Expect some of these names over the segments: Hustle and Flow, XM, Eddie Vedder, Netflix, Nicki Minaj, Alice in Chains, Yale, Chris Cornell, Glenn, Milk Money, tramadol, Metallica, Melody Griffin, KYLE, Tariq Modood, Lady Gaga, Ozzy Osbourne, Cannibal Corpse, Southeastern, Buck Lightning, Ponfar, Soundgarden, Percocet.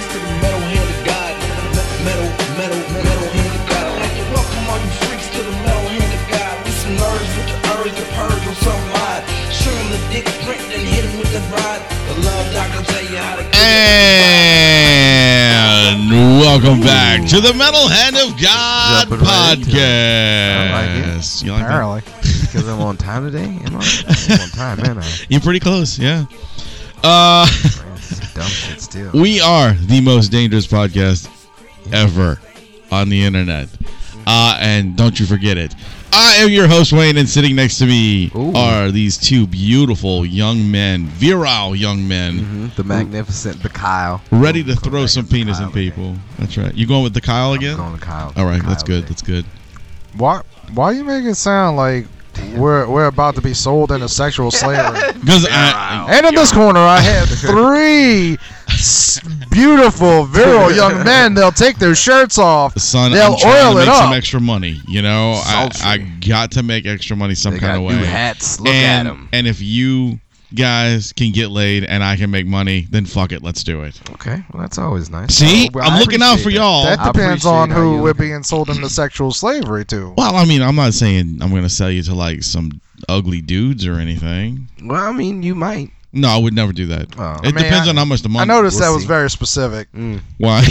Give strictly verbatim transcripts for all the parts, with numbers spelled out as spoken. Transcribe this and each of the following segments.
Thanks to the metal hand of God. Metal, metal, metal hand of God. I'd like to welcome all you freaks to the metal hand of God. We some nerds with the urge to purge on some line. Show them the dick print and hit them with the rod. The love doctor tell you how to kill. And welcome back to the Metal Hand of God podcast. You like Apparently. That? Because I'm on time today? Am I? I'm on time, man. I... You're pretty close, yeah. Uh, dumb shit still. We are the most dangerous podcast ever on the internet, uh, and don't you forget it. I am your host Wayne, and sitting next to me Ooh. are these two beautiful young men, virile young men, mm-hmm. the magnificent, the Kyle, ready to throw some penis in people. Man. That's right. You going with the Kyle again? I'm going with Kyle. All right, Kyle that's good. Today. That's good. Why? Why you make it sound like? We're we're about to be sold into sexual slavery. I, and in this corner, I have three s- beautiful, virile young men. They'll take their shirts off. Son, they'll I'm oil to make it up. Some extra money, you know. I, I got to make extra money some they kind got of way. New hats. Look and, at them. And if you guys can get laid and I can make money, then fuck it, let's do it. Okay, well that's always nice. See, well, I'm looking out for that. y'all. That depends on who we're being sold into sexual slavery to. Well, I mean, I'm not saying I'm going to sell you to like some ugly dudes or anything. Well, I mean, you might. No, I would never do that. Oh, it I mean, depends I, on how much the money. I noticed we'll that see. was very specific. Mm. Why?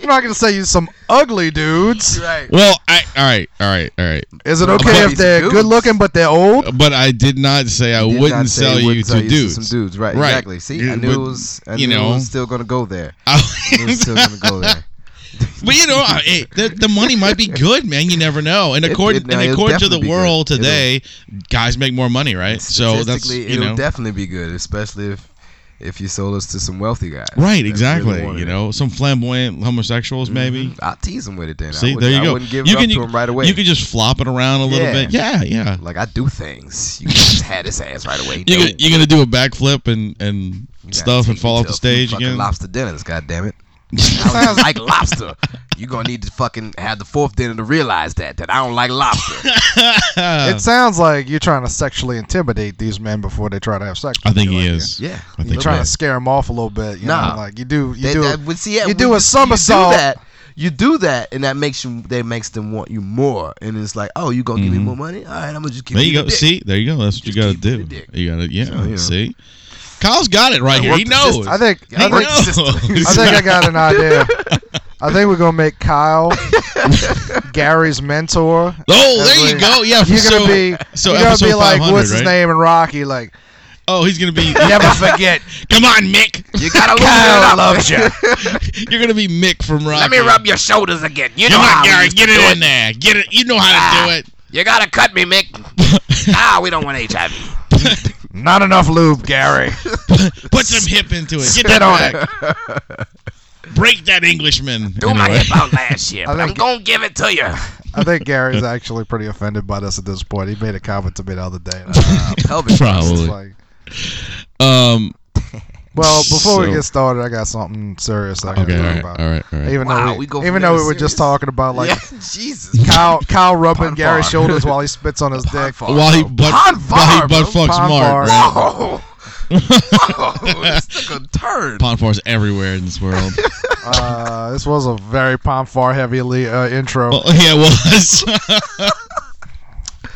I'm not gonna say you some ugly dudes. Right. Well, I all right, all right, all right. Is it okay but, if they're dudes. good looking but they're old? But I did not say I wouldn't say sell wouldn't you to dudes. Some dudes, right? Right. Exactly. See, it I knew, would, it was, I knew you know, it was still gonna go there. It was still gonna go there. But you know, I, it, the, the money might be good, man. You never know. And according, it, it, no, and according to the world good. today, it'll, guys make more money, right? So that's you it'll know, definitely be good, especially if. If you sold us to some wealthy guys. Right, exactly. Really you know, some flamboyant homosexuals, mm-hmm. maybe. I'll tease them with it then. See, there you I go. I wouldn't give you it can, up you, to him right away. You could just flop it around a little yeah. bit. Yeah, yeah. Like, I do things. You can just have his ass right away. You could, you're going to do a backflip and, and stuff and fall off the stage fucking again? Lobster dinners, goddammit. I don't like lobster. You're going to need to fucking have the fourth dinner to realize that, that I don't like lobster. It sounds like you're trying to sexually intimidate these men before they try to have sex. I think he right is. Here. Yeah. I think you're trying that. to scare them off a little bit. You nah. know, like you do, you they, do, that, see, yeah, you do a somersault. You do that, you do that and that makes, you, that makes them want you more. And it's like, oh, you going to mm-hmm. give me more money? All right, I'm going to just keep there you go. The dick. See, there you go. That's what just you got to do. You got to, yeah, so, yeah, see? Kyle's got it right here. He knows. I think. I think, I think I got an idea. I think we're gonna make Kyle Gary's mentor. Oh, there you go. Yeah, you're so, gonna be. So you're gonna be like, what's his right? name? And Rocky, like. Oh, he's gonna be. Never forget. Come on, Mick. You gotta Kyle loves you. You're gonna be Mick from Rocky. Let me rub your shoulders again. You Come know on, how Gary. Get it in it. there. Get it. You know how ah, to do it. You gotta cut me, Mick. Ah, we don't want H I V. Not enough lube, Gary. Put some hip into it. Get that on it. Break that Englishman. Do anyway. my hip out last year. But think, I'm going to give it to you. I think Gary's actually pretty offended by this at this point. He made a comment to me the other day. I, I, Probably. Like, um, well, before so, we get started, I got something serious I got okay, to talk right, about. All right, all right. Even wow, though we, we, even though we were serious? just talking about like yeah, Jesus. Kyle, Kyle rubbing Gary's shoulders while he spits on his dick. Far, while, he butt, while he butt fucks Pond Mark. Right? Oh, this took a turn. Ponfar's everywhere in this world. Uh, this was a very Ponfar heavy uh, intro. Well, yeah, it was.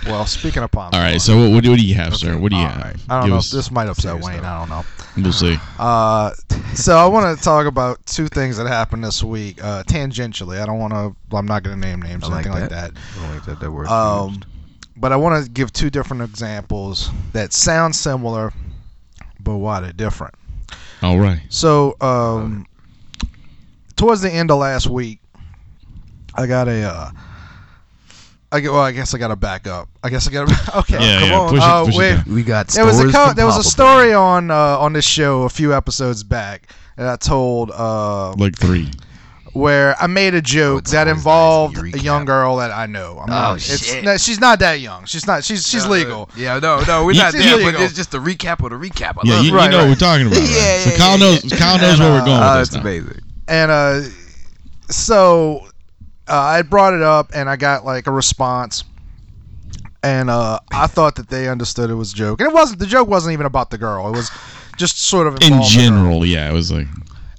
Well, speaking of Ponfar. All right, so what, what do you have, okay. sir? What do you All have? Right. I don't Give know. Us, this might upset Wayne. I don't know. We'll see. Uh, so I want to talk about two things that happened this week uh, tangentially. I don't want to. I'm not going to name names or like anything that. like that. I don't like that. That word. Um, but I want to give two different examples that sound similar. But why they're different. All right. So, um, towards the end of last week, I got a. Uh, I get, well, I guess I got to back up. I guess I got to. Okay, yeah, come yeah. on. Push it, push uh, we, we got. There was a co- there was a story on uh, on this show a few episodes back that I told. Uh, like three. Where I made a joke oh, that involved nice a young girl that I know. I mean, oh it's, shit! No, she's not that young. She's not. She's she's no, legal. Yeah, no, no, we're not there. Legal. But it's just a recap of the recap. I yeah, love you, you right, know right. what we're talking about. Right? yeah, yeah, so Kyle yeah, knows. Yeah. Kyle knows and, where uh, we're going. Oh, that's amazing. And uh, so uh, I brought it up, and I got like a response, and uh, I thought that they understood it was a joke, and it wasn't. The joke wasn't even about the girl. It was just sort of in general. Her. Yeah, it was like.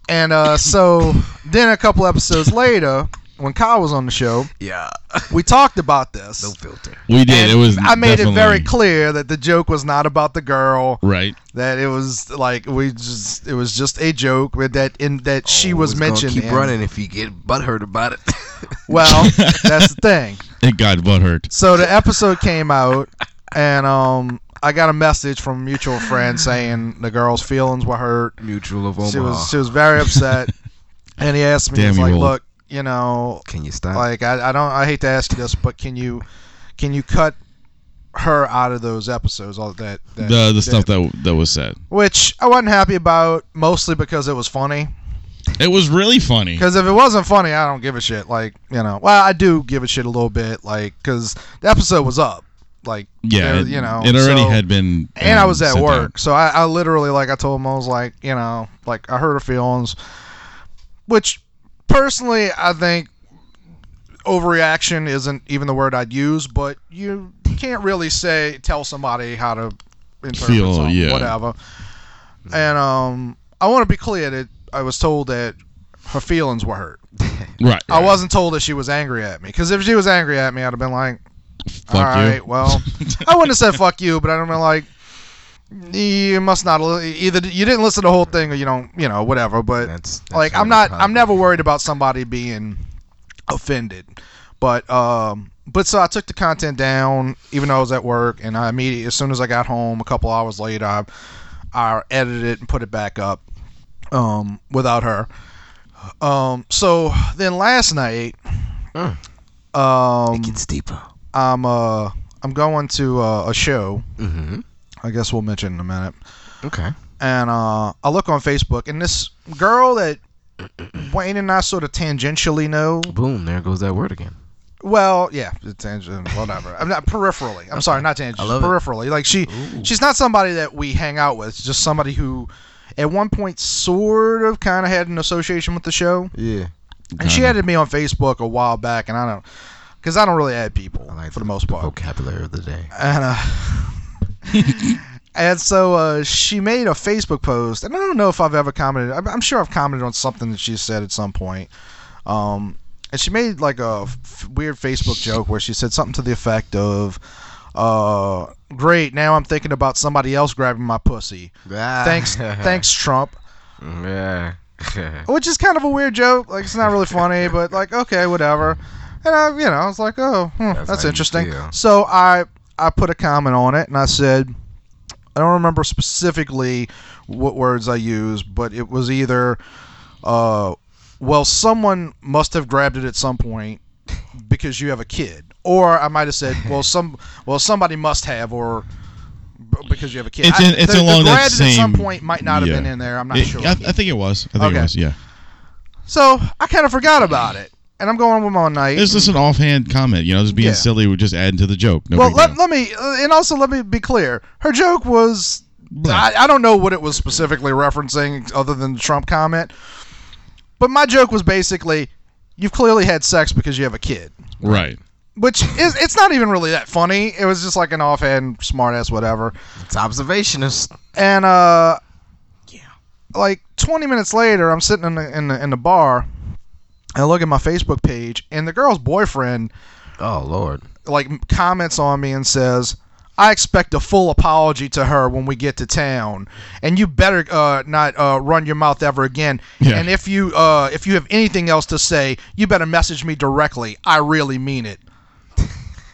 And uh, so then a couple episodes later, when Kyle was on the show, yeah, we talked about this. No filter. We did. And it was. I made definitely... it very clear that the joke was not about the girl. Right. That it was like we just. It was just a joke with that in that oh, she was mentioned. Keep in. Running if you get butthurt about it. Well, that's the thing. It got butthurt. So the episode came out, and um, I got a message from a mutual friend saying the girl's feelings were hurt. Mutual of Omaha. She was she was very upset, and he asked me. Damn, he was like, old. Look. You know, can you stop? Like, I, I don't. I hate to ask you this, but can you, can you cut her out of those episodes? All that, that the the that, stuff that that was said, which I wasn't happy about, mostly because it was funny. It was really funny. Because if it wasn't funny, I don't give a shit. Like, you know, well, I do give a shit a little bit. Like, because the episode was up. Like, yeah, there, it, you know, it already so, had been. And um, I was at work, down. so I, I literally, like, I told him I was like, you know, like I hurt her feelings, which. Personally, I think overreaction isn't even the word I'd use, but you can't really say tell somebody how to interpret Feel, something, yeah. whatever. And um, I want to be clear that I was told that her feelings were hurt. Right. I right. wasn't told that she was angry at me, because if she was angry at me, I'd have been like, fuck all you. Right, well, I wouldn't have said fuck you, but I'd have been like, you must not either. You didn't listen to the whole thing, or you don't, you know, whatever. But that's, that's like, I'm not, I'm never worried about somebody being offended. But, um, but so I took the content down, even though I was at work, and I immediately, as soon as I got home, a couple hours later, I, I edited it and put it back up, um, without her. Um, so then last night, mm. um, it gets deeper. I'm, uh, I'm going to uh, a show. Mm-hmm. I guess we'll mention in a minute. Okay. And uh, I look on Facebook, and this girl that Wayne and I sort of tangentially know. Boom, there goes that word again. Well, yeah, tangent, whatever. I'm not peripherally. I'm okay. sorry, not tangent. Peripherally, it. Like she, Ooh. she's not somebody that we hang out with. It's just somebody who, at one point, sort of kind of had an association with the show. Yeah. And kinda. She added me on Facebook a while back, and I don't, because I don't really add people like for the, the most part. Vocabulary of the day. And. Uh, and so uh, she made a Facebook post, and I don't know if I've ever commented. I'm, I'm sure I've commented on something that she said at some point. Um, and she made like a f- weird Facebook joke where she said something to the effect of, uh, "Great, now I'm thinking about somebody else grabbing my pussy. Ah. Thanks, thanks, Trump." Yeah. Which is kind of a weird joke. Like, it's not really funny, but like, okay, whatever. And I, you know, I was like, oh, hmm, that's, that's interesting. So I. I put a comment on it, and I said, I don't remember specifically what words I used, but it was either, uh, well, someone must have grabbed it at some point because you have a kid, or I might have said, well, some, well, somebody must have, or because you have a kid. It's, in, it's I, the, along the that same. Grabbed it at some point might not have yeah. been in there. I'm not it, sure. I, I think it was. I think okay. it was. Yeah. So I kind of forgot about it. And I'm going with my all night. It's just an offhand comment, you know, just being yeah. silly. We're just adding to the joke. No well, let, let me, uh, and also let me be clear. Her joke was, I, I don't know what it was specifically referencing other than the Trump comment, but my joke was basically, you've clearly had sex because you have a kid. Right. Which is, it's not even really that funny. It was just like an offhand, smart-ass whatever. It's observationist. And, uh, yeah. like twenty minutes later, I'm sitting in the, in the, in the bar. I look at my Facebook page, and the girl's boyfriend, oh lord, like comments on me and says, "I expect a full apology to her when we get to town, and you better uh, not uh, run your mouth ever again. Yeah. And if you uh, if you have anything else to say, you better message me directly. I really mean it."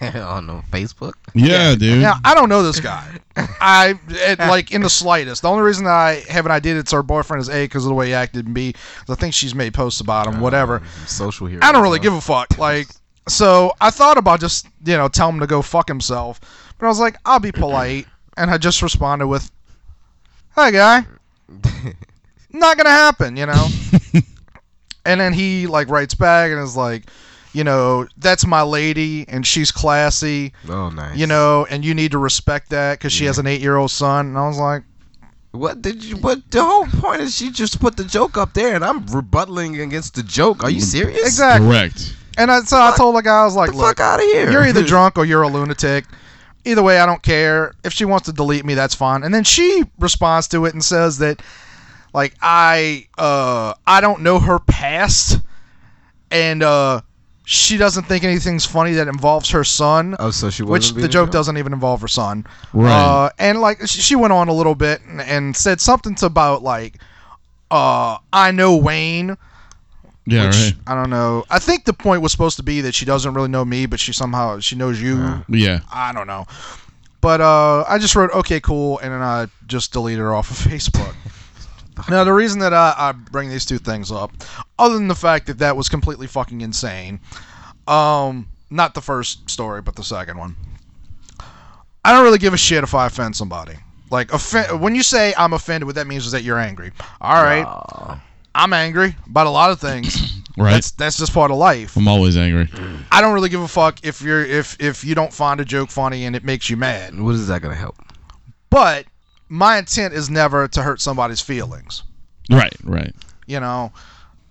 On Facebook? Yeah, yeah, dude. Now, I don't know this guy. I, it, like, in the slightest. The only reason I have an idea it's her boyfriend is A, because of the way he acted, and B, because I think she's made posts about him, whatever. Um, social hero. I don't really give a fuck. Like, so I thought about just, you know, tell him to go fuck himself. But I was like, I'll be polite. And I just responded with, "Hi, guy." Not going to happen, you know? And then he, like, writes back and is like, "You know, that's my lady, and she's classy. Oh, nice. You know, and you need to respect that because she yeah. has an eight-year-old son." And I was like, "What did you? What the whole point is? She just put the joke up there, and I'm rebuttaling against the joke. Are you serious?" Exactly. Correct. And I, so fuck, I told the guy, I was like, the "Look, fuck out of here. You're either drunk or you're a lunatic. Either way, I don't care. If she wants to delete me, that's fine." And then she responds to it and says that, Like, I, uh, I don't know her past, and, uh, she doesn't think anything's funny that involves her son. Oh, so she Which the joke doesn't even involve her son. Right. Uh, and, like, she went on a little bit and, and said something to about, like, uh, I know Wayne. Yeah, which, right. I don't know. I think the point was supposed to be that she doesn't really know me, but she somehow, she knows you. Uh, yeah. I don't know. But uh, I just wrote, okay, cool, and then I just deleted her off of Facebook. Now, the reason that I, I bring these two things up, other than the fact that that was completely fucking insane, um, not the first story, but the second one, I don't really give a shit if I offend somebody. Like, offen- when you say I'm offended, what that means is that you're angry. All right. Uh, I'm angry about a lot of things. Right. That's, that's just part of life. I'm always angry. I don't really give a fuck if you're if, if you don't find a joke funny and it makes you mad. What is that going to help? But... my intent is never to hurt somebody's feelings. Right, right. You know.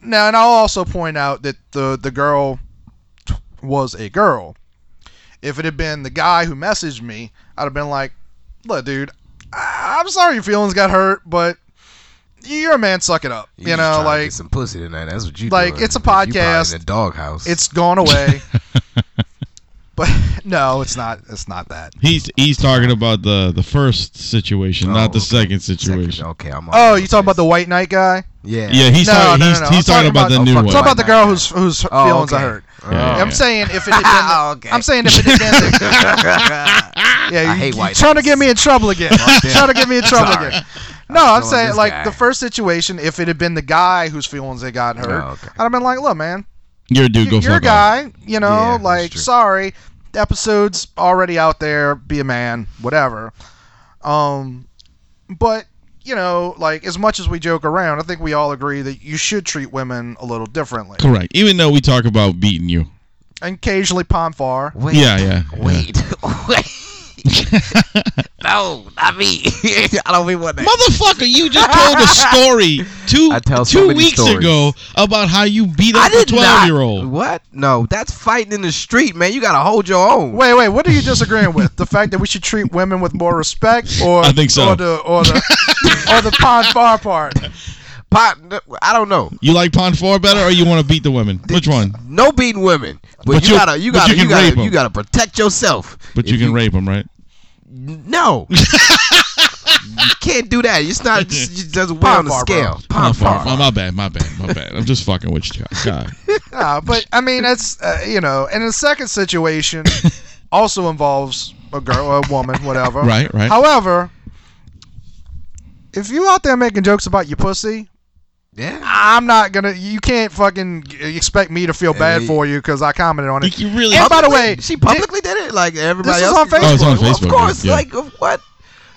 Now, and I'll also point out that the, the girl t- was a girl. If it had been the guy who messaged me, I'd have been like, look, dude, I- I'm sorry your feelings got hurt, but you're a man, suck it up. You're you know, like. To get some pussy tonight. That's what you Like, doing. It's a podcast. You're in a doghouse. It's gone away. But no, it's not. It's not that. He's he's talking about the, the first situation, oh, not the second situation. Second, okay, I'm. Oh, you talking about the white knight guy? Yeah. Yeah, he's no, talking, no, no, no. He's, he's talking, talking about, about the oh, new one. Talking about the girl whose whose oh, feelings okay. I hurt. Oh, yeah. I'm saying if it had been. oh, okay. I'm saying if it had been. The, yeah, you, I hate white trying knights. to get me in trouble again. Oh, trying to get me in trouble Sorry. again. No, I'm saying like guy. the first situation. If it had been the guy whose feelings they got hurt, oh, okay. I'd have been like, look, man. You're a dude, go fuck off. You're a guy, you know, yeah, like, sorry, the episode's already out there, be a man, whatever. Um, but, you know, like, as much as we joke around, I think we all agree that you should treat women a little differently. Correct, even though we talk about beating you. And occasionally pomfar. Wait, yeah, yeah. Wait, yeah. wait. No, not me. I don't mean what. Motherfucker, you just told a story two so two weeks stories. ago about how you beat up a twelve-year-old. What? No, that's fighting in the street, man. You gotta hold your own. Wait, wait. What are you disagreeing with? The fact that we should treat women with more respect, or I think so, or the or the or the pond far part. Pond, I don't know. You like pond far better, or you want to beat the women? Which one? No beating women, but, but you gotta you gotta you, you gotta you gotta protect yourself. But you can you, rape them, right? No. You can't do that. It's not it doesn't weigh on the scale. Pond far. My bad, my bad, my bad. I'm just fucking with you. God. Nah, but I mean that's uh, you know, and the second situation also involves a girl, a woman, whatever. Right, right. However, if you out there making jokes about your pussy, yeah, I'm not gonna. You can't fucking expect me to feel bad hey. for you because I commented on it. You really? And by the way, she publicly did, did it. Like everybody this else on Facebook. Oh, it's on well, Facebook. Of course. Yeah. Like what?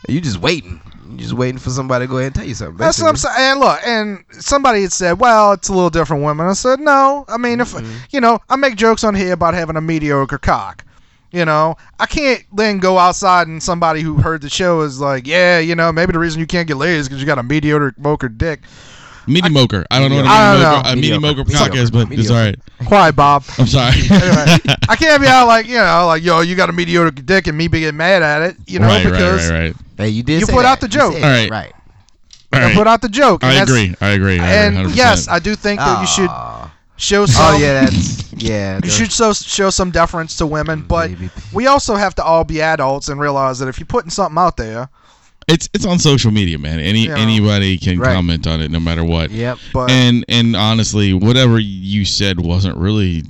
You just waiting. You just waiting for somebody to go ahead and tell you something. That's what I'm saying. And look, and somebody had said, "Well, it's a little different, women." I said, "No. I mean, if mm-hmm. you know, I make jokes on here about having a mediocre cock. You know, I can't then go outside and somebody who heard the show is like, yeah, you know, maybe the reason you can't get laid is because you got a mediocre dick." Mediocre. I, I don't know what a mediocre cock is, but mediocre. It's all right. Quiet, Bob. I'm sorry. Anyway, I can't be out like, you know, like, yo, you got a mediocre dick and me being mad at it, you know, right, because right, right, right. Hey, you did you put that. out the joke. All right. Right. You right. put out the joke. I agree. I agree. I agree. And yes, I do think that you should show some. Oh, yeah, that's, yeah. You should so, show some deference to women, but Maybe. we also have to all be adults and realize that if you're putting something out there, It's it's on social media, man. Any yeah. anybody can right. comment on it, no matter what. Yep. But and and honestly, whatever you said wasn't really.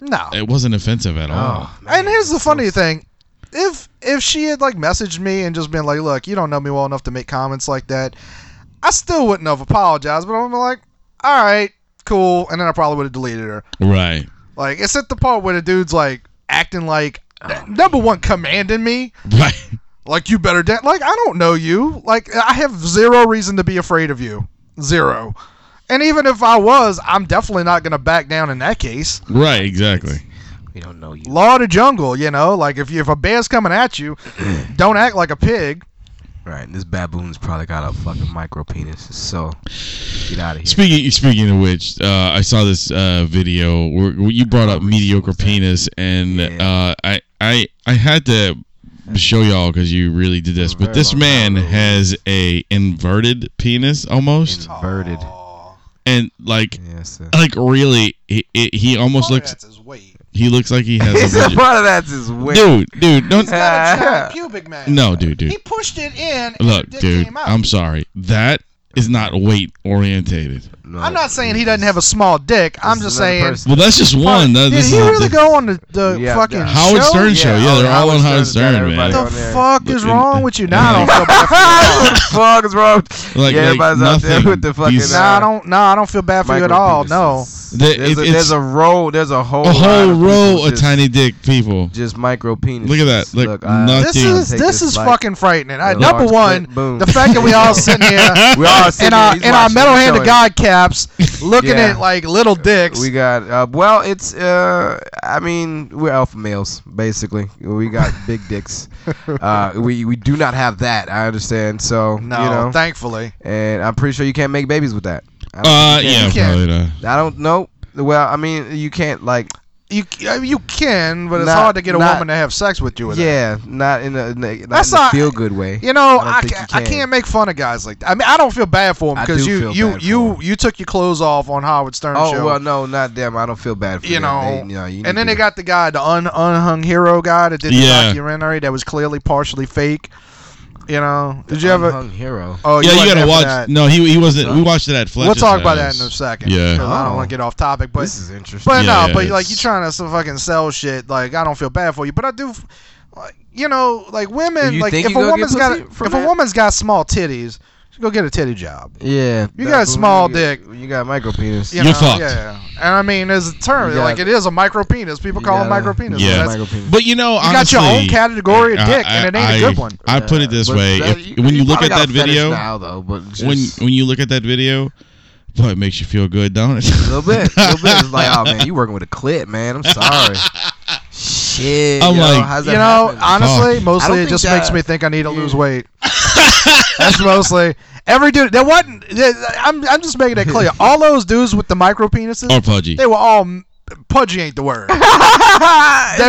No. It wasn't offensive at oh, all. Man. And here's the funny so, thing, if if she had like messaged me and just been like, "Look, you don't know me well enough to make comments like that," I still wouldn't have apologized, but I'm like, "All right, cool," and then I probably would have deleted her. Right. Like it's at the part where the dude's like acting like oh, number one commanding me. Right. Like, you better... De- like, I don't know you. Like, I have zero reason to be afraid of you. Zero. And even if I was, I'm definitely not going to back down in that case. Right, exactly. We don't know you. Law of the jungle, you know? Like, if you, if a bear's coming at you, don't act like a pig. Right, and this baboon's probably got a fucking micro penis, so get out of here. Speaking speaking of which, uh, I saw this uh, video where you brought up mediocre penis, and uh, I, I I had to... to show y'all because you really did this. But this man has a inverted penis almost. Inverted. And like, yes, like really, he, he almost looks. That's his weight. He looks like he has he's a, a part of that's his weight. Dude, dude, don't. He's got a giant pubic mass. No, dude, dude. He pushed it in. And Look, it dude, came out. I'm sorry. That is not weight orientated. No, I'm not saying he doesn't have a small dick. I'm just saying. Person. Well, that's just one. That, did he really the, go on the, the yeah, fucking the Howard show? Stern show? Yeah, yeah, they're all on Howard Stern, man. What the fuck is wrong with you? Nah, I don't feel bad for you. What the fuck is wrong? Like, yeah, everybody's like out there with the fucking. Nah, I don't. Nah, I don't feel bad for you at all. No. The, there's, it, a, there's a row. There's a whole. A whole row of, of tiny dick people. Just micro penis. Look at that. Look, Look I, this is this is fucking frightening. Right, number one, the fact that we all sitting here, we all sitting in our in our Metal Hand of God caps, looking yeah. at like little dicks. We got. Uh, well, it's. Uh, I mean, we're alpha males basically. We got big dicks. Uh, we we do not have that. I understand. So no, you know, thankfully. And I'm pretty sure you can't make babies with that. Uh yeah, probably not. I don't know. Well, I mean, you can't like you you can, but it's not, hard to get a not, woman to have sex with you. With yeah, that. not in a, not That's in a not, feel good way. You know, I I, ca- you can. I can't make fun of guys like that. I mean, I don't feel bad for them because you you you, you took your clothes off on Howard Stern oh, show. Oh well, no, not them. I don't feel bad for you them. Know. They, you know you and then to. They got the guy, the un, unhung hero guy that did yeah. the documentary that was clearly partially fake. You know, did you ever? Hero. Oh, yeah, you, you gotta watch. That. No, he he wasn't. We watched it at Fletcher's. We'll talk about that in a second. Yeah, oh. I don't want to get off topic, but this is interesting. But yeah, no, yeah, but it's... like you're trying to fucking sell shit. Like I don't feel bad for you, but I do. Like, you know, like women. You like if a woman's got a, if that? a woman's got small titties, she go get a titty job. Yeah, you got a small you dick. Get, you got micro penis. You you're know, fucked. Yeah, and I mean, there's a term got, like it is a micro penis. People call it micro penis. Yeah, so but you know, you honestly, got your own category of dick, I, I, and it ain't I, a good one. I put it this but way: that, if, you, when you, you look at that video, now, though, but just, when when you look at that video, boy, it makes you feel good, don't it? A little bit, a little bit. It's like, oh man, you working with a clit, man. I'm sorry. Shit, I'm yo, like, how's that you know, happen? Honestly, oh. mostly it just that, makes me think I need to yeah. lose weight. That's mostly every dude. There wasn't. There, I'm I'm just making that clear. All those dudes with the micro penises or pudgy. They were all pudgy. Ain't the word. They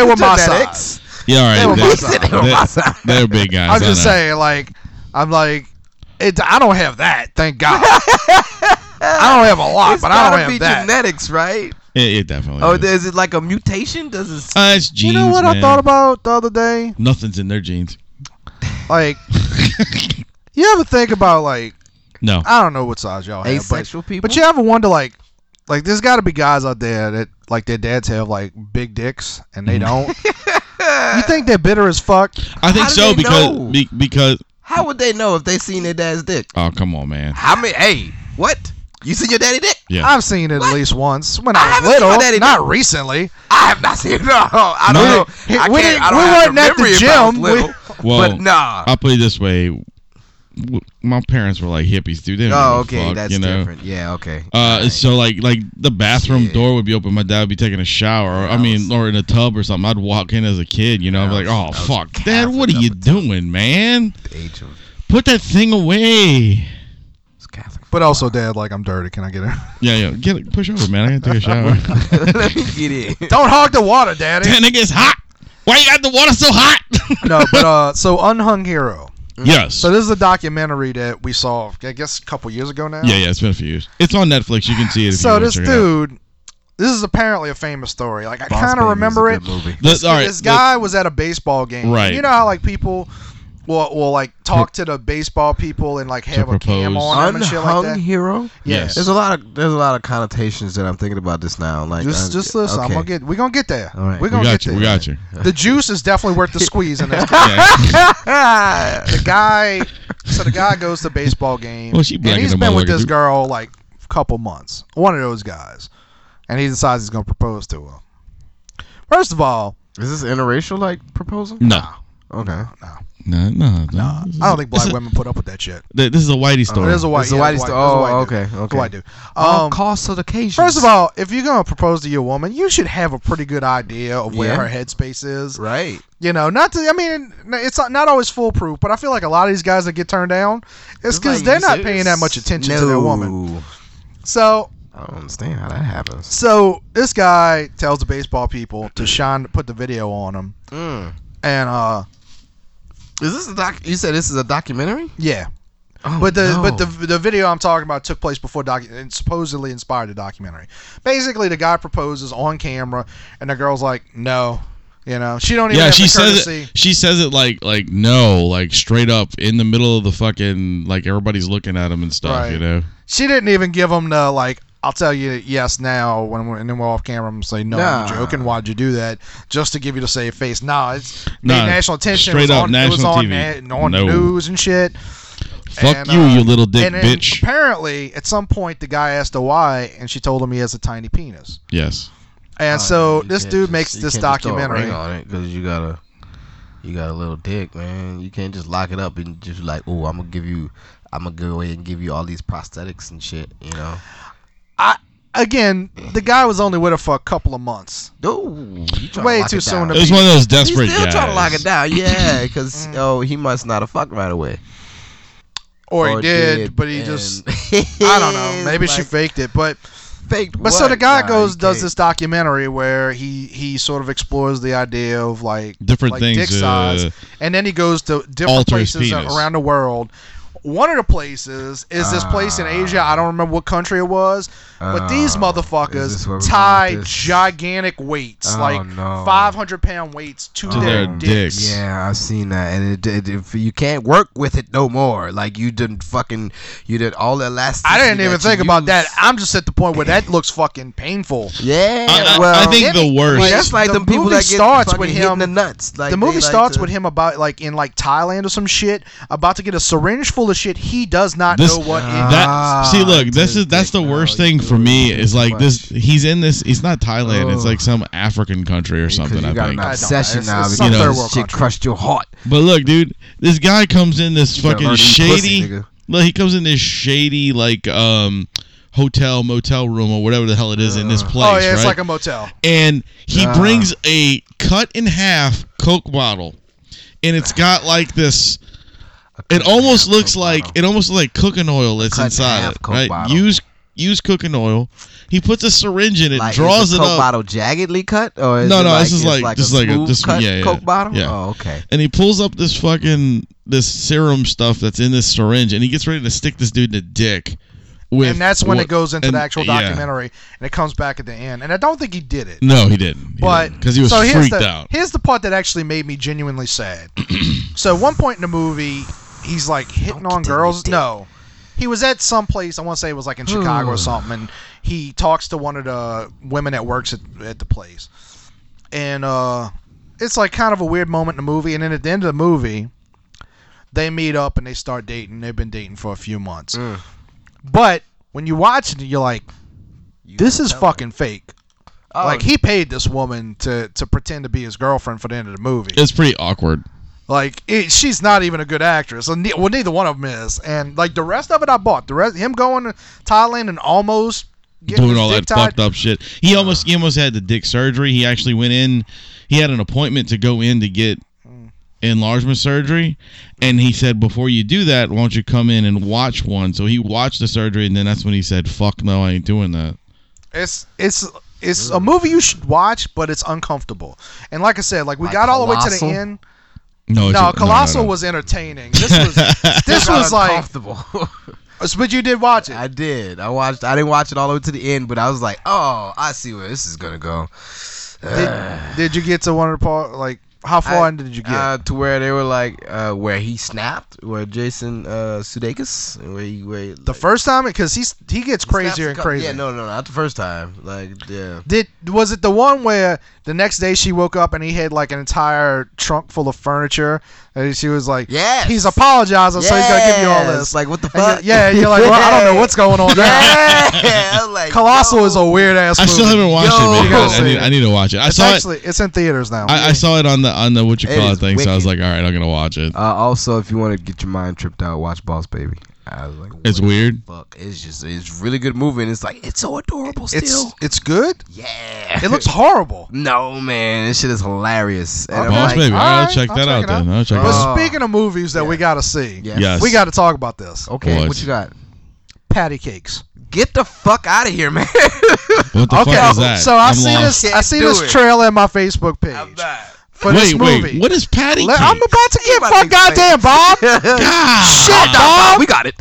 were my size. Yeah, all right. They were my size. They were my size. They're big guys. I'm just saying, like, I'm like, it. I don't have that. Thank God. I don't have a lot, it's but I don't have be that. Genetics, right? It, it definitely. Oh, is. is it like a mutation? Does it? Uh, it's genes. You know what man. I thought about the other day? Nothing's in their genes. Like, you ever think about like? No. I don't know what size y'all have, asexual but, people. But you ever wonder like, like there's got to be guys out there that like their dads have like big dicks and they mm-hmm. don't. You think they're bitter as fuck? I think How so because be, because. How would they know if they seen their dad's dick? Oh come on, man. How many? Hey, what? You seen your daddy dick? Yeah. I've seen it what? at least once when I, I was little. Seen not dick. recently. I have not seen it. No, I don't no. know. I we I don't we weren't at the gym. We, well, but nah. I'll put it this way. My parents were like hippies, dude. They didn't oh, okay. Fuck, that's you know? different. Yeah, okay. Uh, right. So, like, like the bathroom Shit. door would be open. My dad would be taking a shower, or, I mean, was, or in a tub or something. I'd walk in as a kid, you know. I'd be like, oh, fuck. Dad, what are you doing, man? Put that thing away. Catholic. But also, Dad, like, I'm dirty. Can I get in? Yeah, yeah. Get it. Push over, man. I gotta take a shower. Let me get in. Don't hog the water, Daddy. That nigga's hot. Why you got the water so hot? No, but uh, so Unhung Hero. Yes. So this is a documentary that we saw, I guess, a couple years ago now. Yeah, yeah. It's been a few years. It's on Netflix. You can see it. If so you this dude, out. this is apparently a famous story. Like I kind of remember it. Movie. This, all right, this guy the, was at a baseball game. Right. You know how like people. Will will like talk to the baseball people and like have a cam on them and shit like that. Unhung Hero. Yes. There's a lot of there's a lot of connotations that I'm thinking about this now. Like just I'm, just listen, okay. I'm gonna get we're gonna get there. All right. We're gonna we get you, there. We got you. The juice is definitely worth the squeeze in this. The guy. So the guy goes to baseball game. Well, she and he's been with this girl like a couple months. One of those guys, and he decides he's gonna propose to her. First of all, is this an interracial like proposal? No. Okay. No. No, no, no. I don't think black a, women put up with that shit. Th- this is a whitey story. This is a whitey story. Yeah, oh, okay, okay. It's a white dude. Um, cost of the case. First of all, if you're gonna propose to your woman, you should have a pretty good idea of where yeah. her headspace is. Right. You know, not to. I mean, it's not always foolproof, but I feel like a lot of these guys that get turned down, it's because like, they're not serious? paying that much attention no. to their woman. So. I don't understand how that happens. So this guy tells the baseball people to shine, put the video on him, mm. and uh. Is this a doc? You said this is a documentary? Yeah. Oh, but the no. but the the video I'm talking about took place before doc and supposedly inspired the documentary. Basically, the guy proposes on camera, and the girl's like, "No," you know, she don't even. Yeah, have she the says it, she says it like like no, like straight up in the middle of the fucking, like, everybody's looking at him and stuff, right. You know. She didn't even give him the, like, I'll tell you yes now, when we're, and then we're off camera. I'm saying, no, nah. I'm joking. Why'd you do that? Just to give you the save face. Nah, it's nah, national attention. Straight up national T V. It was on, it was on, na- on no. news and shit. Fuck and, you, uh, you little dick and bitch. Apparently, at some point, the guy asked her why, and she told him he has a tiny penis. Yes. And oh, so this dude just, makes this documentary. On it, because you got a, you got a little dick, man. You can't just lock it up and just like, oh, I'm gonna give you, I'm gonna go away and give you all these prosthetics and shit, you know. I, again, the guy was only with her for a couple of months. Ooh, to way too soon. To it was one of those desperate guys. He's still guys. trying to lock it down, yeah, because oh, he must not have fucked right away. Or, or he did, did but he just, I don't know, maybe like, she faked it. But faked But what? So the guy nah, goes, does can't. this documentary where he, he sort of explores the idea of like, different like things, dick size. Uh, and then he goes to different places around the world. One of the places is this uh, place in Asia. I don't remember what country it was, but uh, these motherfuckers tie gigantic weights, oh, like no. five hundred pound weights to oh, their dicks. dicks. Yeah, I've seen that, and it, it, it, you can't work with it no more. Like you didn't fucking, you did all the elasticity. I didn't even think used. about that. I'm just at the point where that looks fucking painful. Yeah, I, I, well, I think the worst. Like, that's like the, the people that starts with him the nuts. Like, the movie like starts to, with him about like in like Thailand or some shit, about to get a syringe full of shit he does not this, know what uh, it that, is. See, look, this is that's the worst thing for me is like this. He's in this. He's not Thailand. Oh. It's like some African country or something. You I got think. An obsession now because you know, this shit crushed your heart. But look, dude, this guy comes in this you fucking shady. Pussy, look, he comes in this shady like um hotel, motel room, or whatever the hell it is uh. in this place. Oh yeah, it's right? like a motel. And he uh. brings a cut in half Coke bottle, and it's got like this. It almost looks like bottle. it almost like cooking oil that's Cut inside it, right? Bottle. Use use cooking oil. He puts a syringe in it, like, draws is the it Coke up. Coke bottle jaggedly cut, or is no, it no, like, this is like, like this is like a this cut yeah, yeah, Coke yeah. bottle. Yeah. Oh, okay. And he pulls up this fucking this serum stuff that's in this syringe, and he gets ready to stick this dude in the dick. With and that's when what, it goes into and, the actual documentary, yeah. and it comes back at the end. And I don't think he did it. No, he didn't. He but because he was so freaked the, out. Here's the part that actually made me genuinely sad. So at one point in the movie, he's like hitting don't on girls. No, he was at some place. I want to say it was like in Chicago or something. And he talks to one of the women that works at, at the place, and uh, it's like kind of a weird moment in the movie. And then at the end of the movie, they meet up and they start dating. They've been dating for a few months. Mm. But when you watch it, you're like, this is fucking fake. Oh. Like, he paid this woman to, to pretend to be his girlfriend for the end of the movie. It's pretty awkward. Like, it, she's not even a good actress. Well, neither one of them is. And, like, the rest of it I bought. The rest, him going to Thailand and almost getting doing all that tied. fucked up shit. He, uh, almost, he almost had the dick surgery. He actually went in. He had an appointment to go in to get enlargement surgery, and he said, before you do that, why don't you come in and watch one? So he watched the surgery, and then that's when he said, fuck no, I ain't doing that. It's it's it's a movie you should watch, but it's uncomfortable. And like I said, like we like got Colossal? all the way to the end. No, no, a, Colossal no, no, no. was entertaining. This was this was like uncomfortable. But you did watch it. I did. I watched. I didn't watch it all the way to the end, but I was like, oh, I see where this is gonna go. Did, did you get to one of the part like? How far I, in did you get? Uh, to where they were like, uh, where he snapped, where Jason uh, Sudeikis, where he, where he, like, the first time, because he's he gets he crazier and crazier. Yeah, no, no, not the first time. Like, yeah. Did was it the one where the next day she woke up and he had like an entire trunk full of furniture, and she was like, yeah, he's apologizing, yes. so he's gonna give you all this. Like, what the fuck? And you're, yeah, and you're like, well, I don't know what's going on. Yeah, like, Colossal yo. is a weird ass movie. I still haven't watched yo. it, man. I need, I need to watch it. I it's saw actually, it. It's in theaters now. I, yeah. I saw it on the. on the what you call it, it thing, wicked. So I was like, all right, I'm gonna watch it. Uh, also, if you want to get your mind tripped out, watch Boss Baby. I was like, it's weird. Fuck, it's just it's really good movie, and it's like it's so adorable. Still, it's, it's good. Yeah, it looks horrible. No man, this shit is hilarious. And Boss like, Baby, I gotta right, check I'll that check out then. Out. I'll check but out. Speaking of movies that yeah. we gotta see, yes. yes, we gotta talk about this. Okay, what, what you got? Patty Cakes. Get the fuck out of here, man. What the okay, fuck is that? So I I'm see lost. this. I see this trailer in my Facebook page. for wait, this movie. Wait, what is Patty Cakes? I'm about to get fucked goddamn, Bob. God. Shit, Bob. We got it.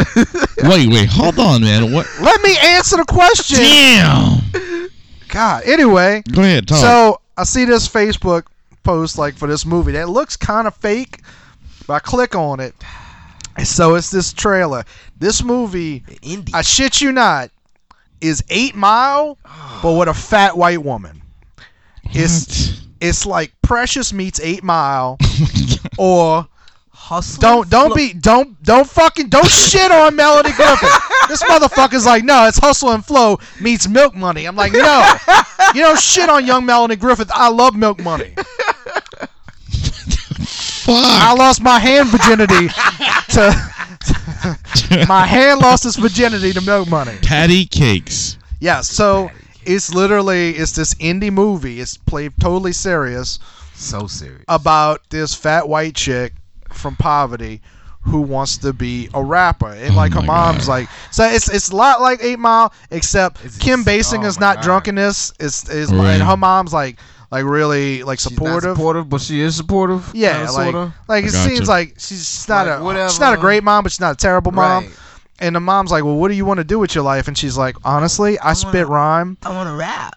Wait, wait. Hold on, man. What? Let me answer the question. Damn. God. Anyway. Go ahead, talk. So I see this Facebook post like for this movie that looks kind of fake, but I click on it. So it's this trailer. This movie, Indie. I shit you not, is Eight Mile, but with a fat white woman. What? It's it's like Precious meets Eight Mile, or Hustle. Don't don't Flow. be don't don't fucking don't shit on Melody Griffin. This motherfucker's like, no, it's Hustle and Flow meets Milk Money. I'm like, no, you don't shit on young Melody Griffith. I love Milk Money. Fuck. I lost my hand virginity to, to my hand lost its virginity to Milk Money. Patty Cakes. Yeah, so Patty Cakes. It's literally it's this indie movie. It's played totally serious. So serious. About this fat white chick from poverty who wants to be a rapper. And oh like her mom's God. like so it's it's a lot like Eight Mile, except it's, Kim Basinger's oh not God. drunk in this. It's is right. And her mom's like Like really, like supportive. She's not supportive, but she is supportive. Yeah, uh, like, sorta. like it seems you. like she's not like, a whatever. she's not a great mom, but she's not a terrible mom. Right. And the mom's like, "Well, what do you want to do with your life?" And she's like, "Honestly, I, I wanna, spit rhyme. I want to rap."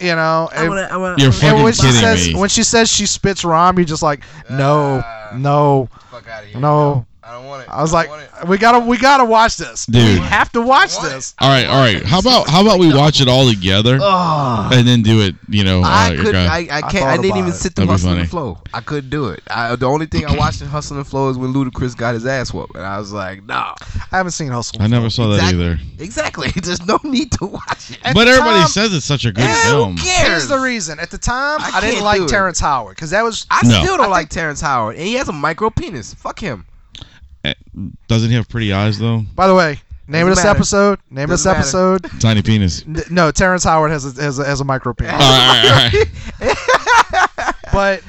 You know, I wanna, I wanna, you're I wanna, and when she says me. when she says she spits rhyme, you're just like, "No, uh, no, fuck out of here, no." I don't want it. I was I like, we gotta, we gotta watch this. Dude. We have to watch this. All right, all right. How about, how about we watch it all together oh. and then do it? You know, I uh, could, I, I can't, I, I didn't even it. sit through Hustle and Flow. I couldn't do it. I, the only thing I watched in Hustle and Flow is when Ludacris got his ass whooped, and I was like, nah. I haven't seen Hustle. I never saw exactly. that either. Exactly. There's no need to watch it. At but everybody time, says it's such a good film. Who cares? Here's the reason. At the time, I, I didn't like Terrence Howard because that was. I no. still don't I like Terrence Howard, and he has a micro penis. Fuck him. Doesn't he have pretty eyes though? By the way, name Doesn't of this matter. episode. Name Doesn't of this matter. episode. Tiny penis. N- no, Terrence Howard has a has a, has a micro penis. All right, all right, all right. But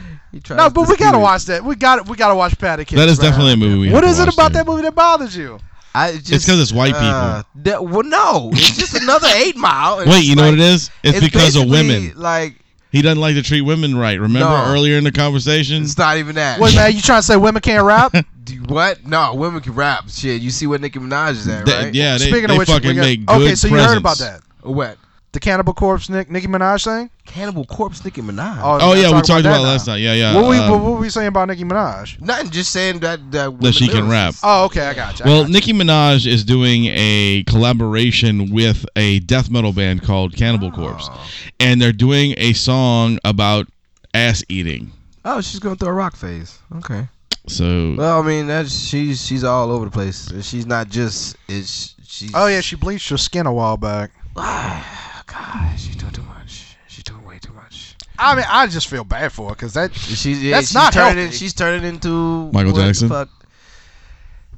no, but we gotta it. watch that. We got We gotta watch Patty Cakes. That is right definitely now. a movie. We what have is to watch it about there. that movie that bothers you? I just, it's because it's white people. Uh, that, well, no, it's just another Eight Mile. Wait, you like, know what it is? It's, it's because of women. Like. He doesn't like to treat women right. Remember no. earlier in the conversation? It's not even that. What, man? You trying to say women can't rap? What? No, women can rap. Shit, you see what Nicki Minaj is at, right? They, yeah, they, Speaking they of which, fucking got, make good Okay, so you presents. heard about that. What? The Cannibal Corpse Nick, Nicki Minaj thing? Cannibal Corpse Nicki Minaj? Oh, oh yeah, we talked about, about last night. Yeah, yeah. What were, we, um, what were we saying about Nicki Minaj? Nothing, just saying that... That, that she can is. rap. Oh, okay, I got you. Well, got you. Nicki Minaj is doing a collaboration with a death metal band called Cannibal oh. Corpse. And they're doing a song about ass eating. Oh, she's going through a rock phase. Okay. So... Well, I mean, that's she's she's all over the place. She's not just... It's, she's, oh, yeah, she bleached her skin a while back. God, she's doing too much. She's doing way too much. I mean, I just feel bad for her because that she's yeah, that's she's not turning. Healthy. She's turning into Michael Jackson. Fuck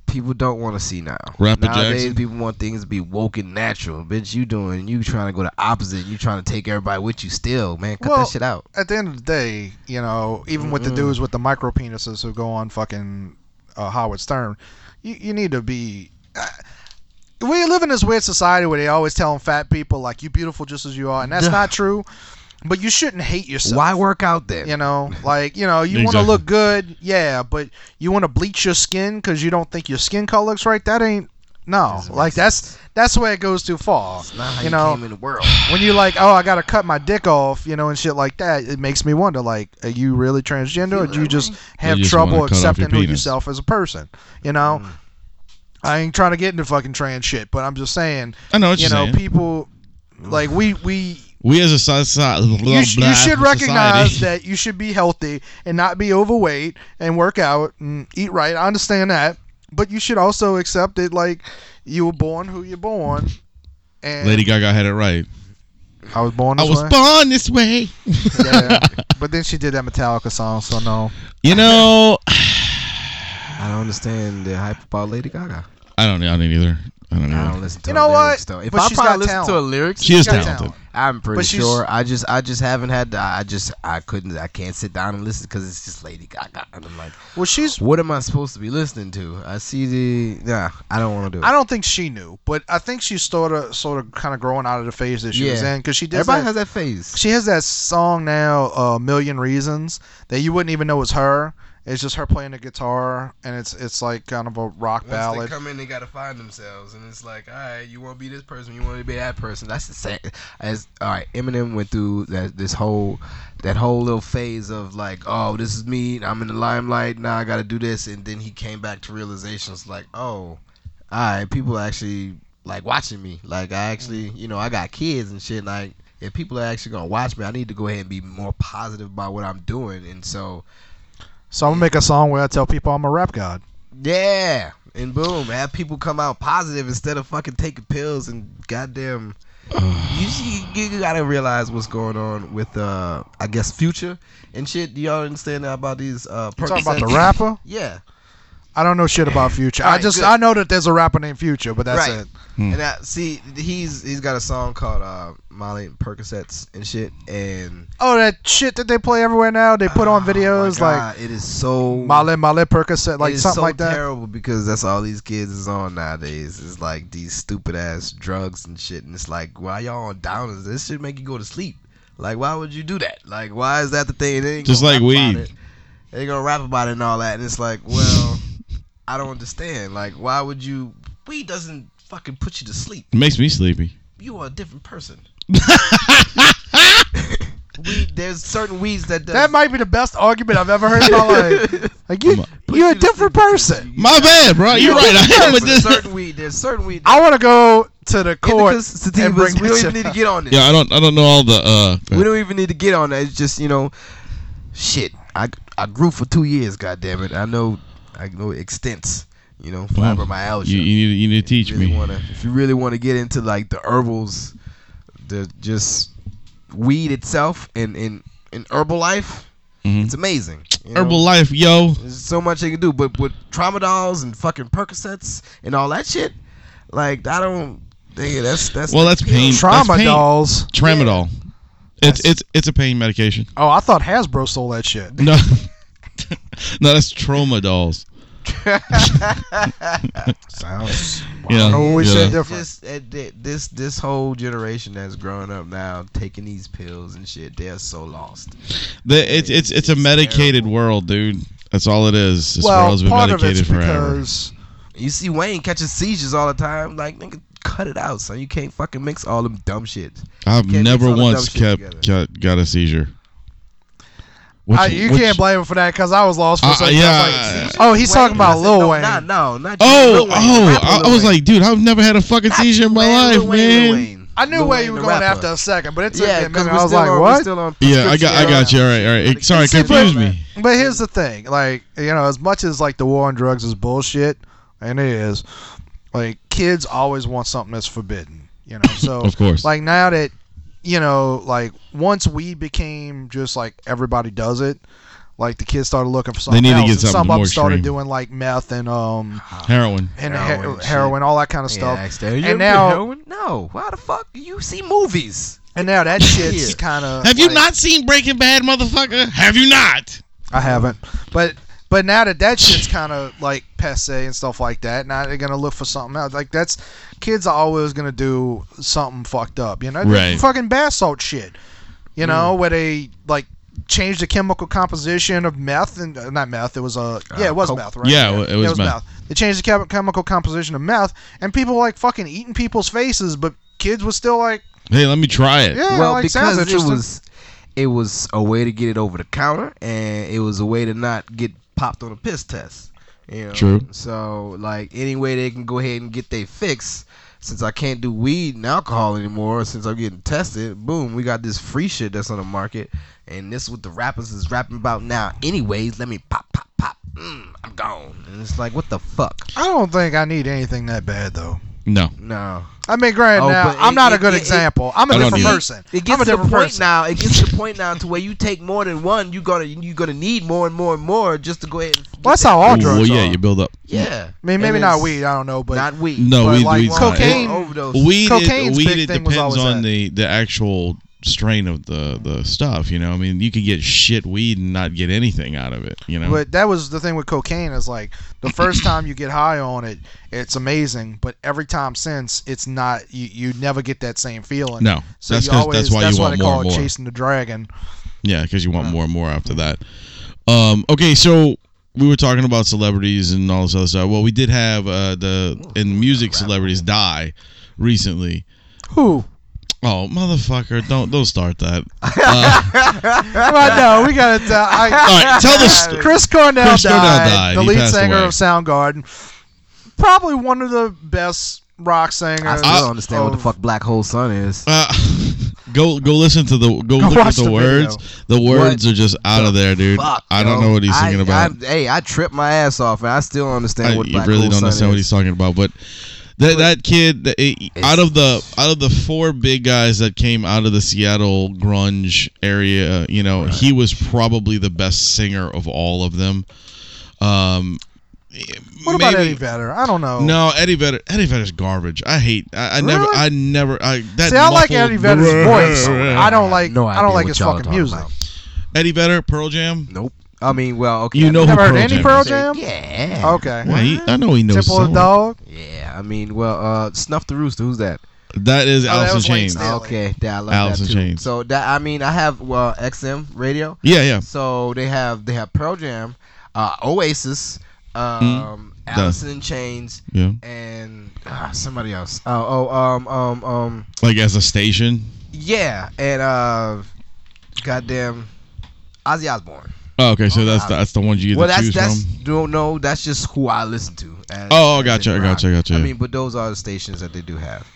people don't want to see now. Rapper Nowadays, Jackson. People want things to be woke and natural. Bitch, you doing? You trying to go the opposite? You trying to take everybody with you? Still, man, cut well, that shit out. At the end of the day, you know, even mm-hmm. with the dudes with the micro penises who go on fucking uh, Howard Stern, you, you need to be. Uh, We live in this weird society where they always tell fat people, like, you beautiful just as you are. And that's Ugh. not true. But you shouldn't hate yourself. Why work out then? You know, like, you know, you exactly. want to look good. Yeah, but you want to bleach your skin because you don't think your skin color looks right. That ain't. No, like that's that's where it goes too far. It's not how you, you know, came in the world. When you're like, oh, I gotta cut my dick off, you know, and shit like that, it makes me wonder, like, are you really transgender, or do you just have you just trouble accepting who yourself as a person? You know. Mm. I ain't trying to get into fucking trans shit, but I'm just saying, I know what you you're know, saying. people, like, we... We, we as a society... You, sh- you should recognize society. that you should be healthy and not be overweight and work out and eat right. I understand that, but you should also accept it, like, you were born who you're born. And Lady Gaga had it right. I was born this way. I was way. born this way. Yeah, but then she did that Metallica song, so no. You know... I don't understand the hype about Lady Gaga. I don't. I don't either. I don't know. I don't listen to. You know what? Lyrics, if but I probably listen talent. to her lyrics, she, she is talented. Talent. I'm pretty sure. I just, I just haven't had. To, I just, I couldn't. I can't sit down and listen because it's just Lady Gaga, and I'm like, well, she's. What am I supposed to be listening to? I see the. Nah, I don't want to do it. I don't think she knew, but I think she's sort of, sort of, kind of growing out of the phase that she yeah. was in because she. Does Everybody that, has that phase. She has that song now, uh, "Million Reasons," that you wouldn't even know it's her. It's just her playing the guitar, and it's it's like kind of a rock Once ballad. Once they come in, they gotta find themselves, and it's like, all right, you want to be this person, you want to be that person. That's the same. As all right, Eminem went through that this whole that whole little phase of like, oh, this is me. I'm in the limelight now. I gotta do this, and then he came back to realizations like, oh, all right, people are actually like watching me. Like I actually, you know, I got kids and shit. Like if people are actually gonna watch me, I need to go ahead and be more positive about what I'm doing, and so. So I'm going to make a song where I tell people I'm a rap god. Yeah. And boom, have people come out positive instead of fucking taking pills and goddamn. you you got to realize what's going on with, uh, I guess, Future and shit. Do y'all understand that about these? Uh, you talking about the rapper? Yeah. I don't know shit about Future. Right, I just good. I know that there's a rapper named Future, but that's right. it. Hmm. And I, see, he's he's got a song called uh, Molly and Percocets and shit, and oh, that shit that they play everywhere now. They put oh on videos my God, like it is so Molly Molly Percocet, like something so like that. It's terrible because that's all these kids is on nowadays. It's like these stupid ass drugs and shit, and it's like why y'all on downers? This shit make you go to sleep. Like why would you do that? Like why is that the thing? They ain't just like weed. They gonna rap about it and all that, and it's like well. I don't understand. Like, why would you? Weed doesn't fucking put you to sleep. It makes me sleepy. You are a different person. Weed, there's certain weeds that does. That might be the best argument I've ever heard in my life. Like you, you're a different person. My bad, bro. You're, you're right. I am with this. Certain weed. There's certain weed. I want to go to the court and bring. We don't even need to get on this. Yeah, I don't. I don't know all the. Uh, we don't even need to get on that. It's just you know, shit. I I grew for two years. Goddamn it. I know. I know it extends, you know, fibromyalgia. You, you need you need to teach really me. Wanna, if you really want to get into like the herbals, the just weed itself and in in herbal life, mm-hmm. it's amazing. You herbal know? Life, yo. There's so much they can do, but with tramadols and fucking Percocets and all that shit, like I don't. Dang, that's that's well, like that's pain. Tramadols, tramadol. Yeah. It's it's it's a pain medication. Oh, I thought Hasbro sold that shit. No. No, that's tramadolls. Sounds. Yeah. I always yeah. said different. This, this, this whole generation that's growing up now, taking these pills and shit, they're so lost. The, it's, it's, it's it's a medicated terrible. World, dude. That's all it is. This well, world's been part medicated of it's forever. Because you see Wayne catching seizures all the time. Like, nigga, cut it out, son. You can't fucking mix all them dumb shit. I've never once kept, kept got a seizure. Which, I, you which, can't blame him for that because I was lost for uh, something. Yeah. Like, oh, he's Wayne. Talking about Lil no, Wayne. No, no, not just oh, Lil Wayne. Oh, I, I was like, dude, I've never had a fucking seizure in my Wayne, life, Wayne, man. I knew Lil where Wayne you were going rapper. After a second, but it took yeah, me a minute. I was like, on, what? On yeah, I got, I got you. All right, all right. Like, sorry, confused me. But here's the thing, like, you know, as much as like the war on drugs is bullshit, and it is, like, kids always want something that's forbidden, you know. So, of course, like now that. You know, like once weed became just like everybody does it, like the kids started looking for something. They need else. To get something and some more of them started extreme. Doing like meth and um heroin and heroin, he- heroin all that kind of yeah, stuff. And you now, heroin? No, why the fuck you see movies? And now that shit's yeah. kind of. Have you like, not seen Breaking Bad, motherfucker? Have you not? I haven't, but but now that that shit's kind of like passe and stuff like that, now they're gonna look for something else. Like that's. Kids are always going to do something fucked up, you know? Right. Fucking bath salt shit, you know, mm. where they, like, change the chemical composition of meth. and uh, Not meth, it was, uh, yeah, it was uh, meth, right? Yeah, yeah. It, was yeah it was meth. meth. They changed the chem- chemical composition of meth, and people were, like, fucking eating people's faces, but kids were still like... Hey, let me try it. Yeah, well, like, because sounds it was, it was a way to get it over the counter, and it was a way to not get popped on a piss test. You know? True. So, like, any way they can go ahead and get their fix, since I can't do weed and alcohol anymore, since I'm getting tested, boom, we got this free shit that's on the market, and this is what the rappers is rapping about now. Anyways, let me pop, pop, pop. Mm, I'm gone. And it's like, what the fuck? I don't think I need anything that bad, though. No. No. I mean, granted, oh, now, I'm it, not it, a good it, example. It, I'm a different person. It gets I'm a different to the point person. now. It gets to the point now to where you take more than one, you're gonna you're gonna need more and more and more just to go ahead. And well, that's that. how all drugs Well, yeah, are. you build up. Yeah. I mean, maybe not weed. I don't know, but not weed. No, but weed, like weed's cocaine not. overdose. Weed, Cocaine's weed, big it thing depends was on that. the the actual strain of the the stuff. You know, I mean, you could get shit weed and not get anything out of it. You know, but that was the thing with cocaine is like the first time you get high on it, it's amazing, but every time since, it's not. You, you never get that same feeling. No, so that's you always, that's why that's you want more. That's why they call it chasing the dragon. Yeah, because you want yeah. more and more after that. Um, okay, so we were talking about celebrities and all this other stuff. Well, we did have uh, the in music celebrities die recently. Who? Oh, motherfucker, don't don't start that. Uh, no, we got to tell. I, all right, tell this. St- Chris Cornell Chris died, Cornell died. The he lead singer away. of Soundgarden. Probably one of the best rock singers. I still don't understand of, what the fuck Black Hole Sun is. Uh, go go listen to the go, go look at the, the words. Video. The words what are just out of there, dude. Fuck, I don't yo. know what he's singing I, about. I, hey, I tripped my ass off, and I still don't understand I, what Black Hole Sun is. You really don't understand what he's talking about, but. That that kid, it, out of the out of the four big guys that came out of the Seattle grunge area, you know, right. he was probably the best singer of all of them. Um, what maybe, about Eddie Vedder? I don't know. No, Eddie Vedder. Eddie Vedder's garbage. I hate. I, I really? never. I never. I that see. I muffled, like Eddie Vedder's voice. I don't like. No I don't like his fucking music. About. Eddie Vedder, Pearl Jam. Nope. I mean, well, okay. You I've know never heard Pearl any Jam Pearl Jam? Yeah. Okay. Well, he, I know he knows Temple of Dog? Yeah. I mean, well, uh, Snuff the Rooster. Who's that? That is oh, Alice in Chains. Okay. That, I love Alice in Chains. So that I mean, I have well, X M radio. Yeah, yeah. So they have they have Pearl Jam, uh, Oasis, um, mm, Alice in Chains, yeah. and uh, somebody else. Uh, oh, um, um, um. Like as a station. Yeah, and uh, goddamn, Ozzy Osbourne. Oh, okay, so oh, that's the, that's the ones you get well, to that's, choose that's, from? Well, that's no, that's just who I listen to. As, oh, gotcha, gotcha, gotcha. I mean, but those are the stations that they do have.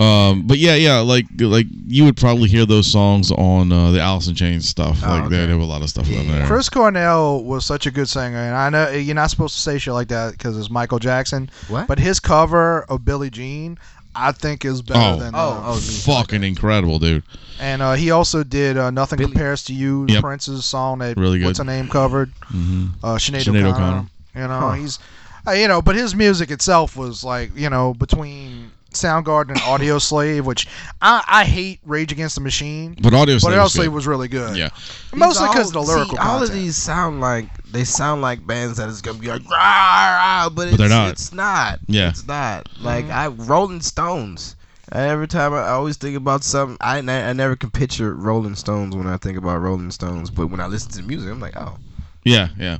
Um, but yeah, yeah, like like you would probably hear those songs on uh, the Alice in Chains stuff. Oh, like okay. they, they have a lot of stuff yeah. on there. Chris Cornell was such a good singer, and I know you're not supposed to say shit like that because it's Michael Jackson. What? But his cover of Billie Jean, I think, is better oh, than. Oh, oh fucking okay. incredible, dude! And uh, he also did uh, "Nothing Billy. Compares to You," yep. Prince's song that really good. what's her name covered, mm-hmm. uh, Sinead, Sinead O'Connor. O'Connor. You know, huh. he's, uh, you know, but his music itself was like, you know, between Soundgarden and Audio Slave, which I, I hate Rage Against the Machine, but Audio Slave, but Audio Slave was really good. Yeah, mostly because of the lyrical. See, all of these sound like they sound like bands that is gonna be like, rah, rah, but, but it's, they're not. It's not. Yeah, it's not. Like I Rolling Stones. Every time I always think about something, I, I never can picture Rolling Stones when I think about Rolling Stones, but when I listen to the music, I'm like, oh. Yeah, yeah.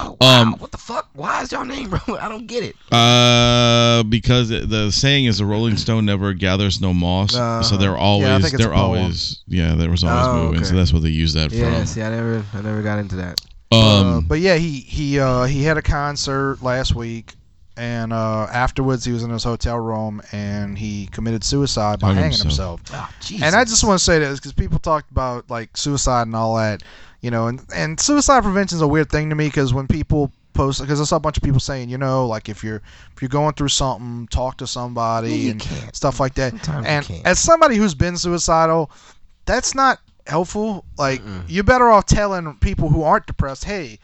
Oh, wow. um, what the fuck? Why is y'all name Rolling? I don't get it. Uh, because the saying is the Rolling Stone never gathers no moss, uh, so they're always yeah, they're always yeah there was always oh, moving, okay. so that's what they use that yeah, from. Yeah, see, I never I never got into that. Um, uh, but yeah, he he uh, he had a concert last week, and uh, afterwards he was in his hotel room and he committed suicide by hanging himself. himself. Oh, and I just want to say this because people talked about like suicide and all that. You know, and, and suicide prevention is a weird thing to me because when people post, because I saw a bunch of people saying, you know, like if you're if you're going through something, talk to somebody yeah, and can't. stuff like that. Sometimes and as somebody who's been suicidal, that's not helpful. Like Mm-mm. you're better off telling people who aren't depressed, hey,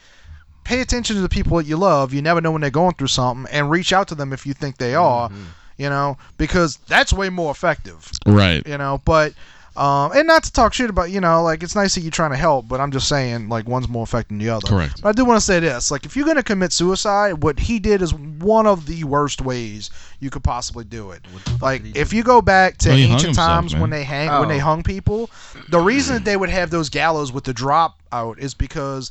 pay attention to the people that you love. You never know when they're going through something, and reach out to them if you think they are. Mm-hmm. You know, because that's way more effective. Right. You know, but. Um, and not to talk shit about, you know, like it's nice that you're trying to help, but I'm just saying, like, one's more effective than the other. Correct. But I do want to say this, like, if you're going to commit suicide, what he did is one of the worst ways you could possibly do it. Like, if you go back to well, ancient himself, times man. when they hang, oh. when they hung people, the reason that they would have those gallows with the drop out is because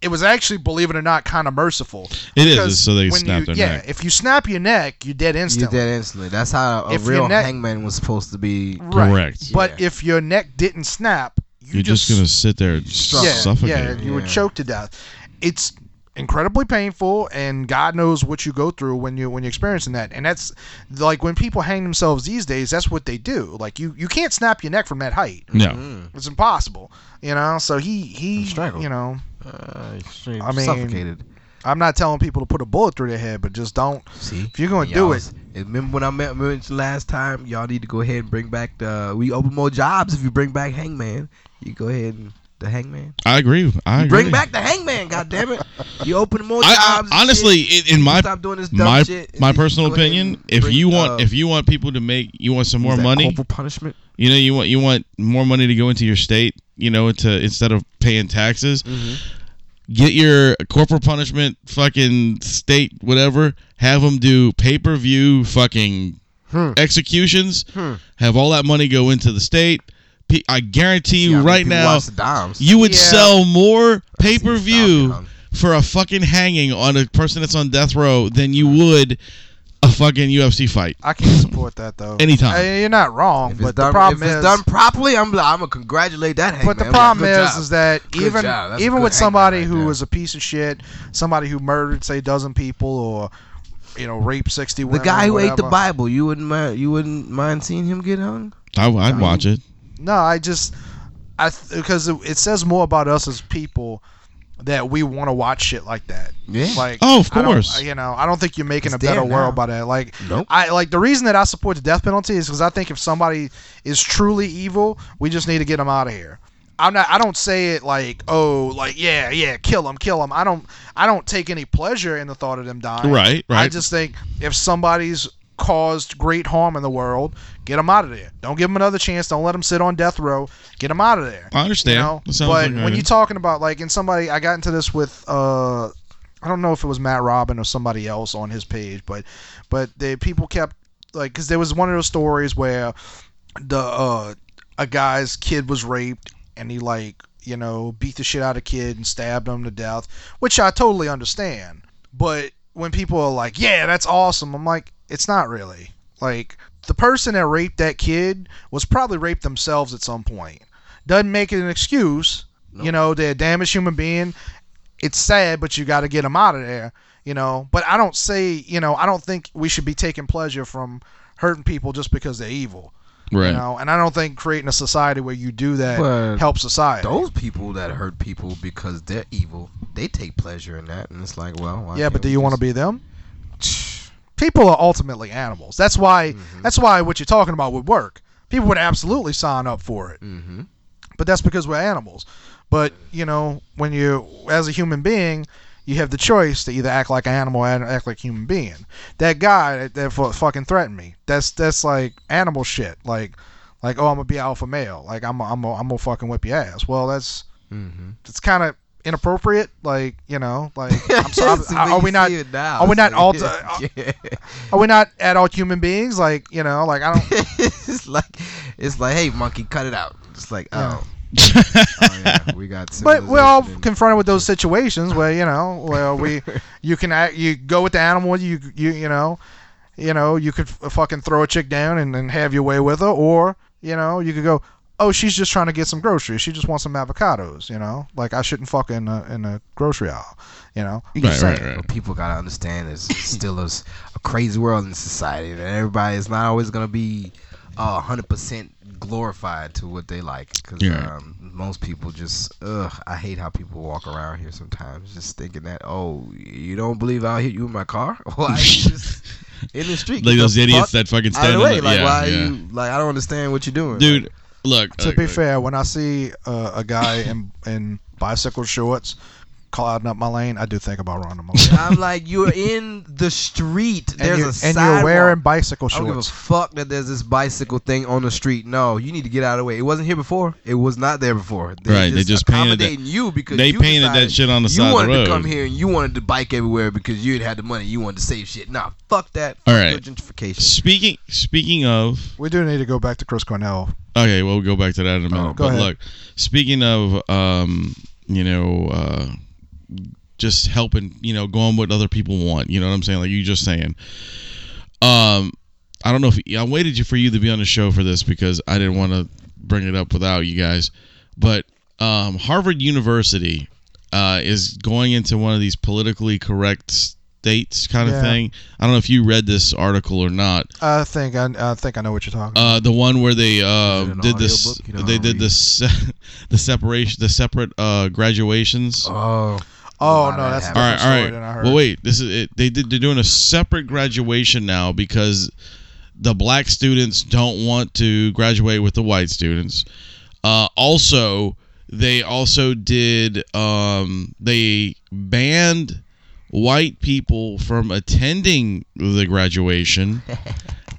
it was actually, believe it or not, kind of merciful. It because is, so they snap you, their yeah, neck. Yeah, if you snap your neck, you're dead instantly. You're dead instantly. That's how a if real neck, hangman was supposed to be. Right. Correct. But yeah. if your neck didn't snap, you you're just, just going to sit there and yeah, suffocate. Yeah, you yeah. would choke to death. It's incredibly painful, and God knows what you go through when, you, when you're experiencing that. And that's, like, when people hang themselves these days, that's what they do. Like, you, you can't snap your neck from that height. No. Mm-hmm. It's impossible. You know, so he, he you know... Uh, I mean, suffocated. I'm not telling people to put a bullet through their head, but just don't. See, if you're going to do it, And remember when I met mentioned last time, y'all need to go ahead and bring back the. We open more jobs if you bring back Hangman. You go ahead and the Hangman. I agree. I agree. Bring back the Hangman. God damn it! You open more jobs. I, I, honestly, shit, in my stop doing this dumb my shit, my personal opinion, if bring, you want uh, if you want people to make you want some more money, corporal punishment. You know, you want you want more money to go into your state. You know, to instead of paying taxes. Mm-hmm. Get your corporate punishment, fucking state, whatever. Have them do pay-per-view fucking hmm. executions. Hmm. Have all that money go into the state. I guarantee you yeah, right now, you would yeah. sell more pay-per-view for a fucking hanging on a person that's on death row than you would a fucking U F C fight. I can't support that, though. Anytime. I, you're not wrong, if but done, the problem if is... If it's done properly, I'm, I'm going to congratulate that hangman. But the problem like, is, job. is that even even with somebody right who there. is a piece of shit, somebody who murdered, say, a dozen people or, you know, raped sixty women... The guy who ate the Bible, you wouldn't mind, you wouldn't mind seeing him get hung? I, I'd I watch mean, it. No, I just... I Because it, it says more about us as people... that we want to watch shit like that. Yeah. Like, oh, of course. You know, I don't think you're making it's a better world by that. Like, nope. I like the reason that I support the death penalty is because I think if somebody is truly evil, we just need to get them out of here. I'm not. I don't say it like, oh, like yeah, yeah, kill them, kill them. I don't. I don't take any pleasure in the thought of them dying. Right. Right. I just think if somebody's caused great harm in the world, get them out of there. Don't give them another chance. Don't let them sit on death row. Get them out of there. I understand. You know? But like when right. you're talking about like, and somebody, I got into this with, uh, I don't know if it was Matt Robin or somebody else on his page, but, but the people kept like, cause there was one of those stories where the, uh, a guy's kid was raped and he like, you know, beat the shit out of kid and stabbed him to death, which I totally understand. But when people are like, yeah, that's awesome. I'm like, it's not really. Like, the person that raped that kid was probably raped themselves at some point. Doesn't make it an excuse. Nope. You know, they're a damaged human being. It's sad, but you got to get them out of there, you know. But I don't say, you know, I don't think we should be taking pleasure from hurting people just because they're evil. Right. You know, and I don't think creating a society where you do that but helps society. Those people that hurt people because they're evil, they take pleasure in that. And it's like, well, why yeah, but do you want to be them? People are ultimately animals. That's why. Mm-hmm. That's why what you're talking about would work. People would absolutely sign up for it. Mm-hmm. But that's because we're animals. But you know, when you, as a human being, you have the choice to either act like an animal or act like a human being. That guy that, that fucking threatened me. That's that's like animal shit. Like, like oh, I'm gonna be alpha male. Like I'm a, I'm a, I'm gonna fucking whip your ass. Well, that's mm-hmm. that's kind of inappropriate, like you know, like I'm sorry, are, are we not? Now, are we not all? Like, yeah. are, are we not adult human beings? Like you know, like I don't. It's like it's like, hey, monkey, cut it out. It's like oh, yeah. oh yeah, we got. But we're all confronted with those situations where you know, where we you can act, you go with the animal, you you you know, you know, you could fucking throw a chick down and, and have your way with her, or you know, you could go. Oh, she's just trying to get some groceries. She just wants some avocados, you know? Like, I shouldn't fuck in a, in a grocery aisle, you know? Right, right, saying, right. What people got to understand is still a, a crazy world in society. And everybody is not always going to be uh, one hundred percent glorified to what they like. Because yeah. um, most people just, ugh, I hate how people walk around here sometimes. Just thinking that, oh, you don't believe I'll hit you in my car? Well, I just... in the street. Like those idiots that fucking stand in the way. Like, yeah, why yeah. you... Like, I don't understand what you're doing. Dude... Like, Look, to look, be look. fair, when I see uh, a guy in in bicycle shorts clouding up my lane, I do think about running my lane. I'm like, you're in the street. There's a sidewalk. And you're wearing bicycle shorts. I don't give a fuck that there's this bicycle thing on the street. No, you need to get out of the way. It wasn't here before. It was not there before. They're right. Just they just painted that, you because they you painted that shit on the side of the road. You wanted to come here and you wanted to bike everywhere because you had the money. You wanted to save shit. Nah, fuck that. All right. Gentrification. Speaking speaking of, we do need to go back to Chris Cornell. Okay, well, we'll go back to that in a minute. Oh, but ahead. Look, speaking of, um, you know, uh, just helping, you know, going what other people want. You know what I'm saying? Like you just saying. Um, I don't know if I waited for you to be on the show for this because I didn't want to bring it up without you guys. But um, Harvard University uh, is going into one of these politically correct states kind of yeah. thing. I don't know if you read this article or not. I think I, I think I know what you're talking about. Uh, the one where they uh, did this, they did this, the separation, the separate uh, graduations. Oh. Oh no, that's all right. All right. I heard. Well, wait. This is it. They did. They're doing a separate graduation now because the black students don't want to graduate with the white students. Uh, also, they also did. Um, they banned white people from attending the graduation.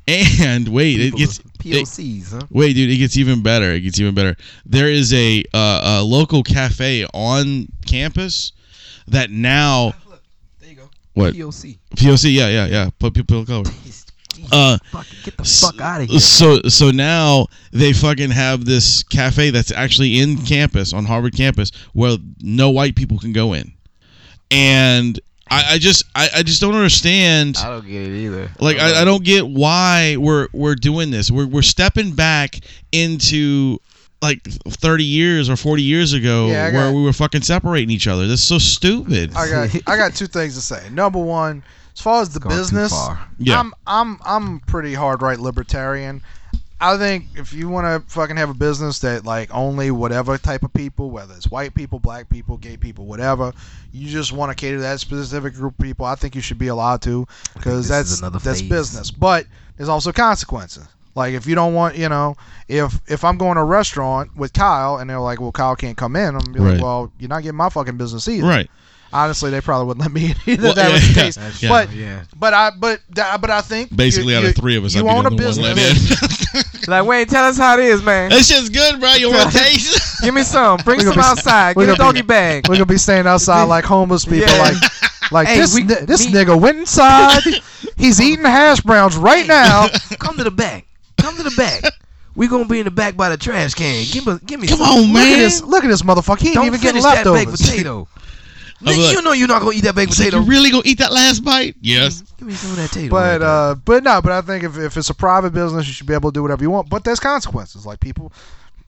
And wait, people, it gets P O Cs. It, huh? Wait, dude, it gets even better. It gets even better. There is a uh, a local cafe on campus that now. Look, there you go. What? P O C. P O C. Yeah, yeah, yeah. Put people of color. Uh, get the fuck out of here. So, so now they fucking have this cafe that's actually in campus, on Harvard campus, where no white people can go in, and. I, I just I, I just don't understand. I don't get it either. Like I, I don't get why we're we're doing this. We're we're stepping back into like thirty years or forty years ago yeah, where got, we were fucking separating each other. That's so stupid. I got I got two things to say. Number one, as far as the Going business, yeah. I'm I'm I'm pretty hard right libertarian. I think if you want to fucking have a business that like only whatever type of people, whether it's white people, black people, gay people, whatever, you just want to cater to that specific group of people, I think you should be allowed to, because that's that's business. But there's also consequences. Like if you don't want, you know, if if I'm going to a restaurant with Kyle and they're like, well, Kyle can't come in, I'm gonna be right. like, well, you're not getting my fucking business either. Right. Honestly, they probably wouldn't let me in either. Well, that yeah, was the case. Yeah, but, yeah. but I, but, but I think basically out of three of us, you own a business. Like, wait, tell us how it is, man. That shit's good, bro. You want a taste? Give me some. Bring some outside. Give a doggy bag. We're gonna be staying outside like homeless people. Yeah. Like, like hey, this we, this we, nigga went inside. He's eating hash browns right now. Come to the back. Come to the back. We gonna be in the back by the trash can. Give me, give me. Come some. on, man. Look at this, look at this motherfucker. He ain't Don't even getting leftovers. That baked potato. Nick, like, you know you're not gonna eat that baked potato. You really gonna eat that last bite? Yes. Give me some of that potato. But uh, but no, but I think if, if it's a private business, you should be able to do whatever you want. But there's consequences. Like people,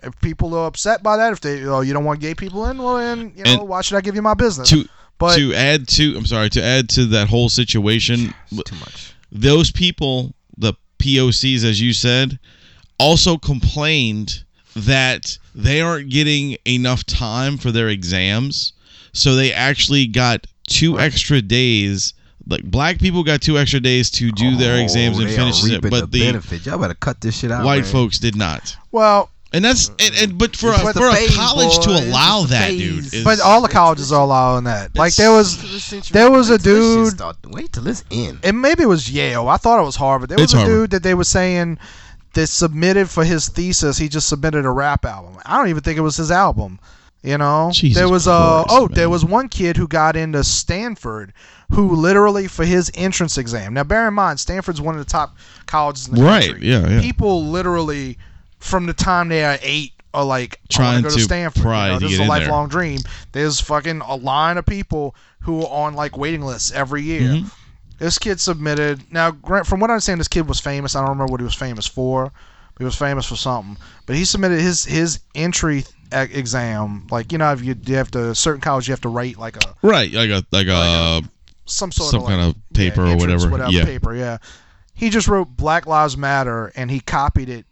if people are upset by that, if they oh you don't want gay people in, well then you know and why should I give you my business? To but, to add to I'm sorry to add to that whole situation. Too much. Those people, the P O Cs, as you said, also complained that they aren't getting enough time for their exams. So they actually got two extra days. Like black people got two extra days to do oh, their exams and finish it, but the, the benefit. Y'all better cut this shit out. White man. folks did not. Well, and that's and, and but for a, for a phase, college boy, to allow that, phase. dude. Is, but all the colleges are allowing that. Like there was there was a dude. Wait till this end. And maybe it was Yale. I thought it was Harvard. There was it's a Harvard. dude that they were saying that submitted for his thesis. He just submitted a rap album. I don't even think it was his album. You know, Jesus there was a uh, oh, man. there was one kid who got into Stanford who literally for his entrance exam. Now, bear in mind, Stanford's one of the top colleges in the right. country. Yeah, yeah. People literally from the time they are eight are like trying to go to, to Stanford. You know, this to is a lifelong there. dream. There's fucking a line of people who are on like waiting lists every year. Mm-hmm. This kid submitted. Now, from what I understand, this kid was famous. I don't remember what he was famous for. He was famous for something, but he submitted his his entry exam. Like you know, if you, you have to certain college, you have to write like a right, like a like, like a, a some sort some of kind like, of paper yeah, or entrance, whatever. whatever, yeah, paper. Yeah, he just wrote Black Lives Matter and he copied it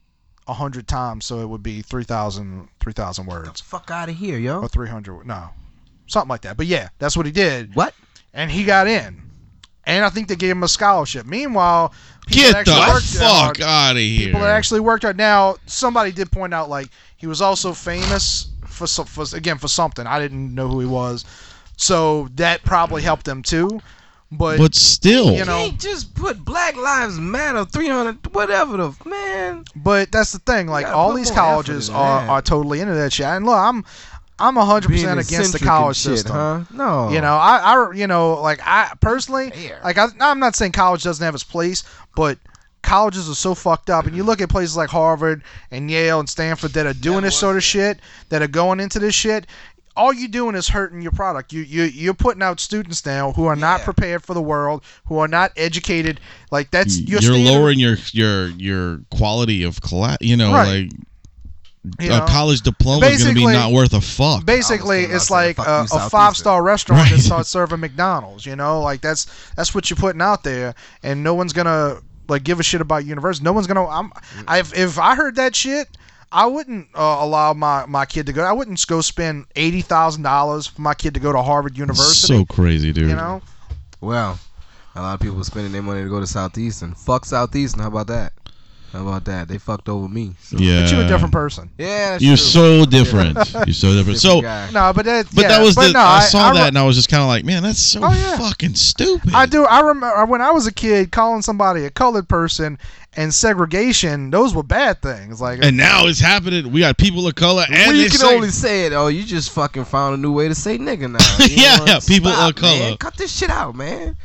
a hundred times, so it would be three thousand words. Get the fuck out of here, yo! Or three hundred? No, something like that. But yeah, that's what he did. What? And he got in. And I think they gave him a scholarship. Meanwhile, people get the fuck out of here. People that actually worked hard. Now, somebody did point out, like, he was also famous for, for again, for something. I didn't know who he was. So that probably helped them, too. But, but still. You know, can't just put Black Lives Matter, three hundred, whatever the, man. But that's the thing. Like, all these colleges are, are totally into that shit. And look, I'm... I'm one hundred percent against the college shit, system. Huh? No. You know, I, I, you know, like I personally, like I, I'm not saying college doesn't have its place, but colleges are so fucked up. And you look at places like Harvard and Yale and Stanford that are doing that this sort of shit, that are going into this shit. All you're doing is hurting your product. You, you, you're putting out students now who are yeah. not prepared for the world, who are not educated. Like that's you're, you're lowering your your your quality of class. You know, right. like. You a know, college diploma is going to be not worth a fuck. Basically, it's like a, a five-star restaurant right. that starts serving McDonald's. You know, like that's that's what you're putting out there, and no one's gonna like give a shit about university. No one's gonna. I'm. I if I heard that shit, I wouldn't uh, allow my, my kid to go. I wouldn't go spend eighty thousand dollars for my kid to go to Harvard University. So crazy, dude. You know? Well, a lot of people are spending their money to go to Southeastern. Fuck Southeastern. How about that? How about that? They fucked over me. So. Yeah. But you're a different person. Yeah, that's You're true. so different. You're so different. So guy. No, but that, but yeah, that was but the, no, I saw I, I that re- and I was just kind of like, man, that's so oh, yeah. fucking stupid. I do. I remember when I was a kid calling somebody a colored person and segregation, those were bad things. Like, and now it's happening. We got people of color, and we they can say, only say it. Oh, you just fucking found a new way to say nigga now. You yeah, know yeah people Stop, of color. Man. Cut this shit out, man.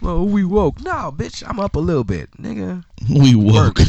Well, we woke. No, bitch, I'm up a little bit, nigga. We woke.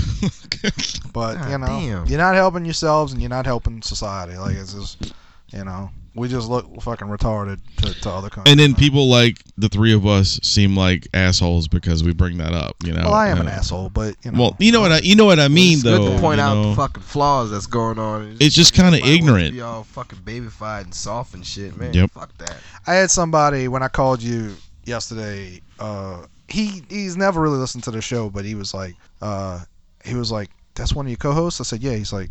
But, God, you know, damn. You're not helping yourselves and you're not helping society. Like, it's just, you know, we just look fucking retarded to, to other countries. And then people like the three of us seem like assholes because we bring that up, you know. Well, I am uh, an asshole, but, you know. Well, you know what I, you know what I mean, it's though. It's good to point out know? the fucking flaws that's going on. It's, it's just, just kind of ignorant. Be all fucking baby-fied and soft and shit, man. Yep. Fuck that. I had somebody, when I called you yesterday, uh he he's never really listened to the show, but he was like uh he was like, that's one of your co-hosts? I said, yeah. He's like,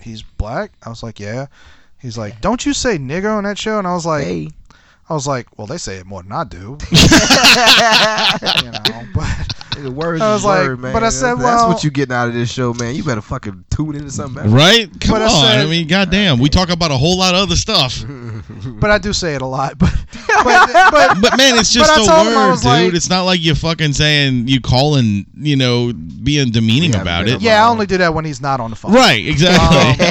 he's black? I was like, yeah. He's like, don't you say nigger on that show? And I was like, hey. I was like, well, they say it more than I do. You know, but the words I was like, word, man. But I said, that's, well, that's what you getting out of this show, man. You better fucking tune into something else. Right? Come but on. I, said, I mean, goddamn, God we talk about a whole lot of other stuff. But I do say it a lot. But but, but, but man, it's just a word, dude. Like, it's not like you're fucking saying you calling, you know, being demeaning yeah, about it. Yeah, I only do that when he's not on the phone. Right? Exactly.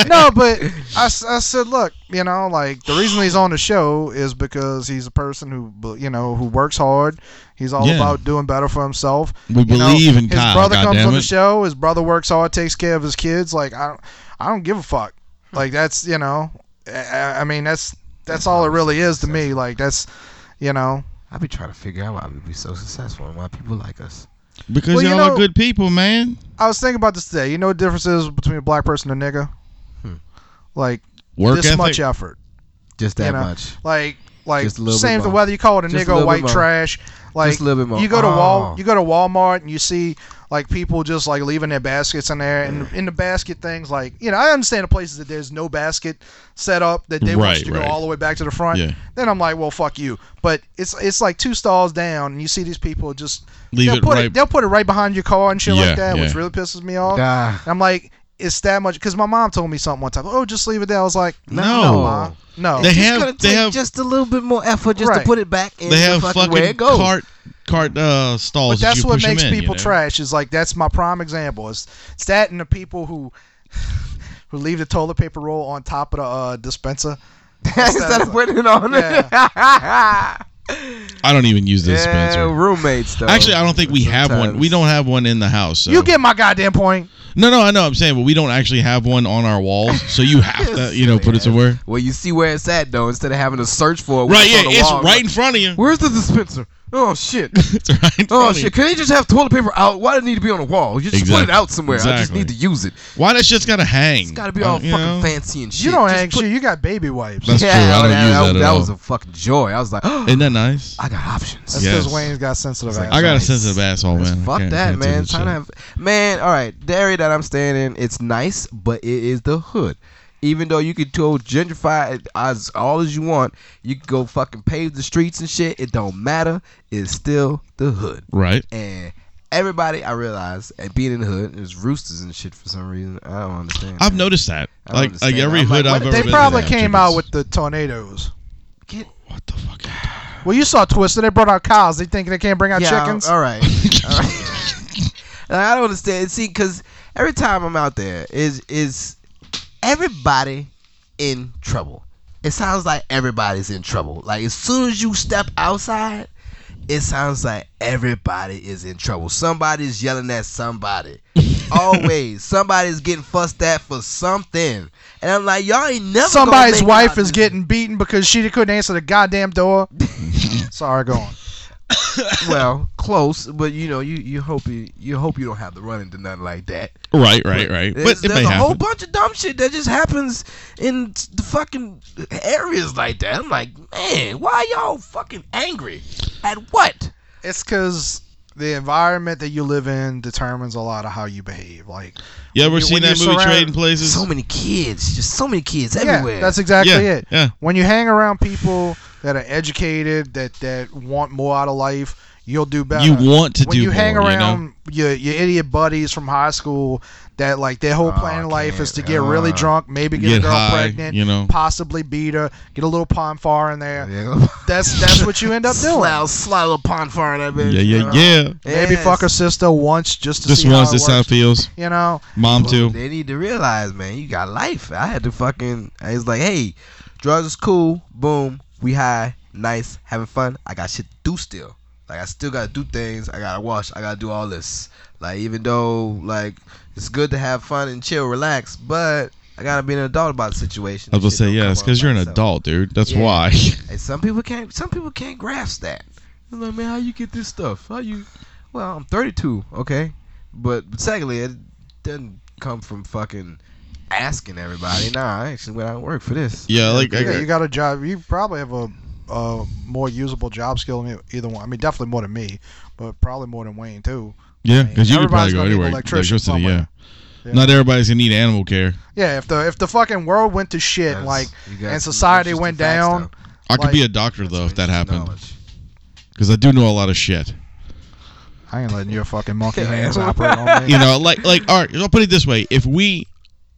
Um, no, but I, I said, look, you know, like the reason he's on the show is because he's a person who, you know, who works hard. He's all yeah. about doing better for himself. We you believe know, in Kyle. His brother God comes on it. the show. His brother works hard, takes care of his kids. Like, I don't, I don't give a fuck. Like, that's, you know, I, I mean, that's that's, that's all it really is to me. Like, that's, you know. I be trying to figure out why we be so successful and why people like us. Because well, y'all you know, are good people, man. I was thinking about this today. You know what the difference is between a black person and a nigga? Hmm. Like, Work this ethic. much effort. Just that you know? much. Like. Like same to whether you call it a just nigga or white trash. Like you go to oh. Wal you go to Walmart and you see like people just like leaving their baskets in there and in the basket things like you know, I understand the places that there's no basket set up that they right, want you to right. go all the way back to the front. Yeah. Then I'm like, well fuck you. But it's it's like two stalls down and you see these people just Leave they'll it put right. it they'll put it right behind your car and shit yeah, like that, yeah. which really pisses me off. Ah. I'm like, it's that much because my mom told me something one time. Oh, just leave it there. I was like, no, no, Ma. no. They have, gonna they take have just a little bit more effort just right. to put it back. In they have the fucking, fucking where it goes. cart, cart uh, stalls. But that's that you what push makes in, people you know? trash. Is like that's my prime example. It's, it's that and the people who who leave the toilet paper roll on top of the uh, dispenser instead of putting it on it. Yeah. I don't even use this yeah, dispenser. Roommates, though. Actually, I don't think we Sometimes. have one. We don't have one in the house. So. You get my goddamn point. No, no, I know. I'm saying, but we don't actually have one on our walls, so you have to, you know, put it somewhere. Well, you see where it's at, though, instead of having to search for it. Right, yeah, on the it's wall, right in front of you. Where's the dispenser? Oh, shit. It's right in front oh, of shit. You. Can they just have toilet paper out? Why does it need to be on the wall? You just exactly. put it out somewhere. Exactly. I just need to use it. Why that shit's got to hang? It's got to be all fucking know? fancy and shit. You don't just hang put... shit. You got baby wipes. That's yeah, true. I don't that, use that, that at That all. was a fucking joy. I was like, oh, isn't that nice? I got options. That's because yes. Wayne's got sensitive like, ass. I got a sensitive asshole, man. Fuck that, man. Trying to have... Man, all right. The area that I'm staying in, it's nice, but it is the hood. Even though you can go gentrify it as all as you want, you can go fucking pave the streets and shit. It don't matter. It's still the hood. Right. And everybody, I realize, at being in the hood, there's roosters and shit for some reason. I don't understand. I've that. noticed that. Like, like every that. hood like, I've ever been in. They probably came out with the tornadoes. Get what the fuck? Well, you saw Twister. They brought out cows. They think they can't bring out yeah, chickens. All right. All right. I don't understand. See, because every time I'm out there is is. Everybody in trouble. It sounds like everybody's in trouble. Like as soon as you step outside, it sounds like everybody is in trouble. Somebody's yelling at somebody. Always. Somebody's getting fussed at for something. And I'm like, y'all ain't never Somebody's wife is getting beaten because she couldn't answer the goddamn door. Sorry, go on. Well, close, but you know, you, you hope you, you hope you don't have to run into nothing like that. Right, right, right. But there's, there's a happen. whole bunch of dumb shit that just happens in the fucking areas like that. I'm like, man, why y'all fucking angry? At what? It's because the environment that you live in determines a lot of how you behave. Like, you ever seen that movie Trading Places? So many kids, just so many kids everywhere. Yeah, that's exactly yeah, it. Yeah. When you hang around people that are educated, that that want more out of life, you'll do better. You want to when do you more, hang around you know? your, your idiot buddies from high school that like their whole plan oh, in life is to get uh, really drunk, maybe get, get a girl high, pregnant, you know? Possibly beat her, get a little pond far in there. Yeah. That's that's what you end up doing. Slide, slide a little pond far in that bitch. Yeah, yeah, you know? yeah. Maybe yes. fuck her sister once just to just see once how it works. How it feels. You know? Mom well, too. They need to realize, man, you got life. I had to fucking, I was like, hey, drugs is cool, boom, we high, nice, having fun. I got shit to do still. Like, I still gotta do things. I gotta wash. I gotta do all this. Like, even though, like, it's good to have fun and chill, relax, but I gotta be an adult about the situation. I was gonna say, yeah, it's because you're an adult, dude. That's why. And some people can't. Some people can't grasp that. They're like, man, how you get this stuff? How you? Well, I'm thirty-two, okay. But secondly, it doesn't come from fucking asking everybody. Nah, I actually went out and worked for this. Yeah, like, yeah, I got, you got a job. You probably have a. Uh, more usable job skill than either one. I mean, definitely more than me, but probably more than Wayne too. Yeah, because I mean, you could probably go anywhere. Electricity, yeah. yeah. Not everybody's gonna need animal care. Yeah, if the if the fucking world went to shit, yes, like, and society went down. I like, could be a doctor though if that happened, because I do know a lot of shit. I ain't letting your fucking monkey hands operate on me. You know, like like all right, I'll put it this way: if we,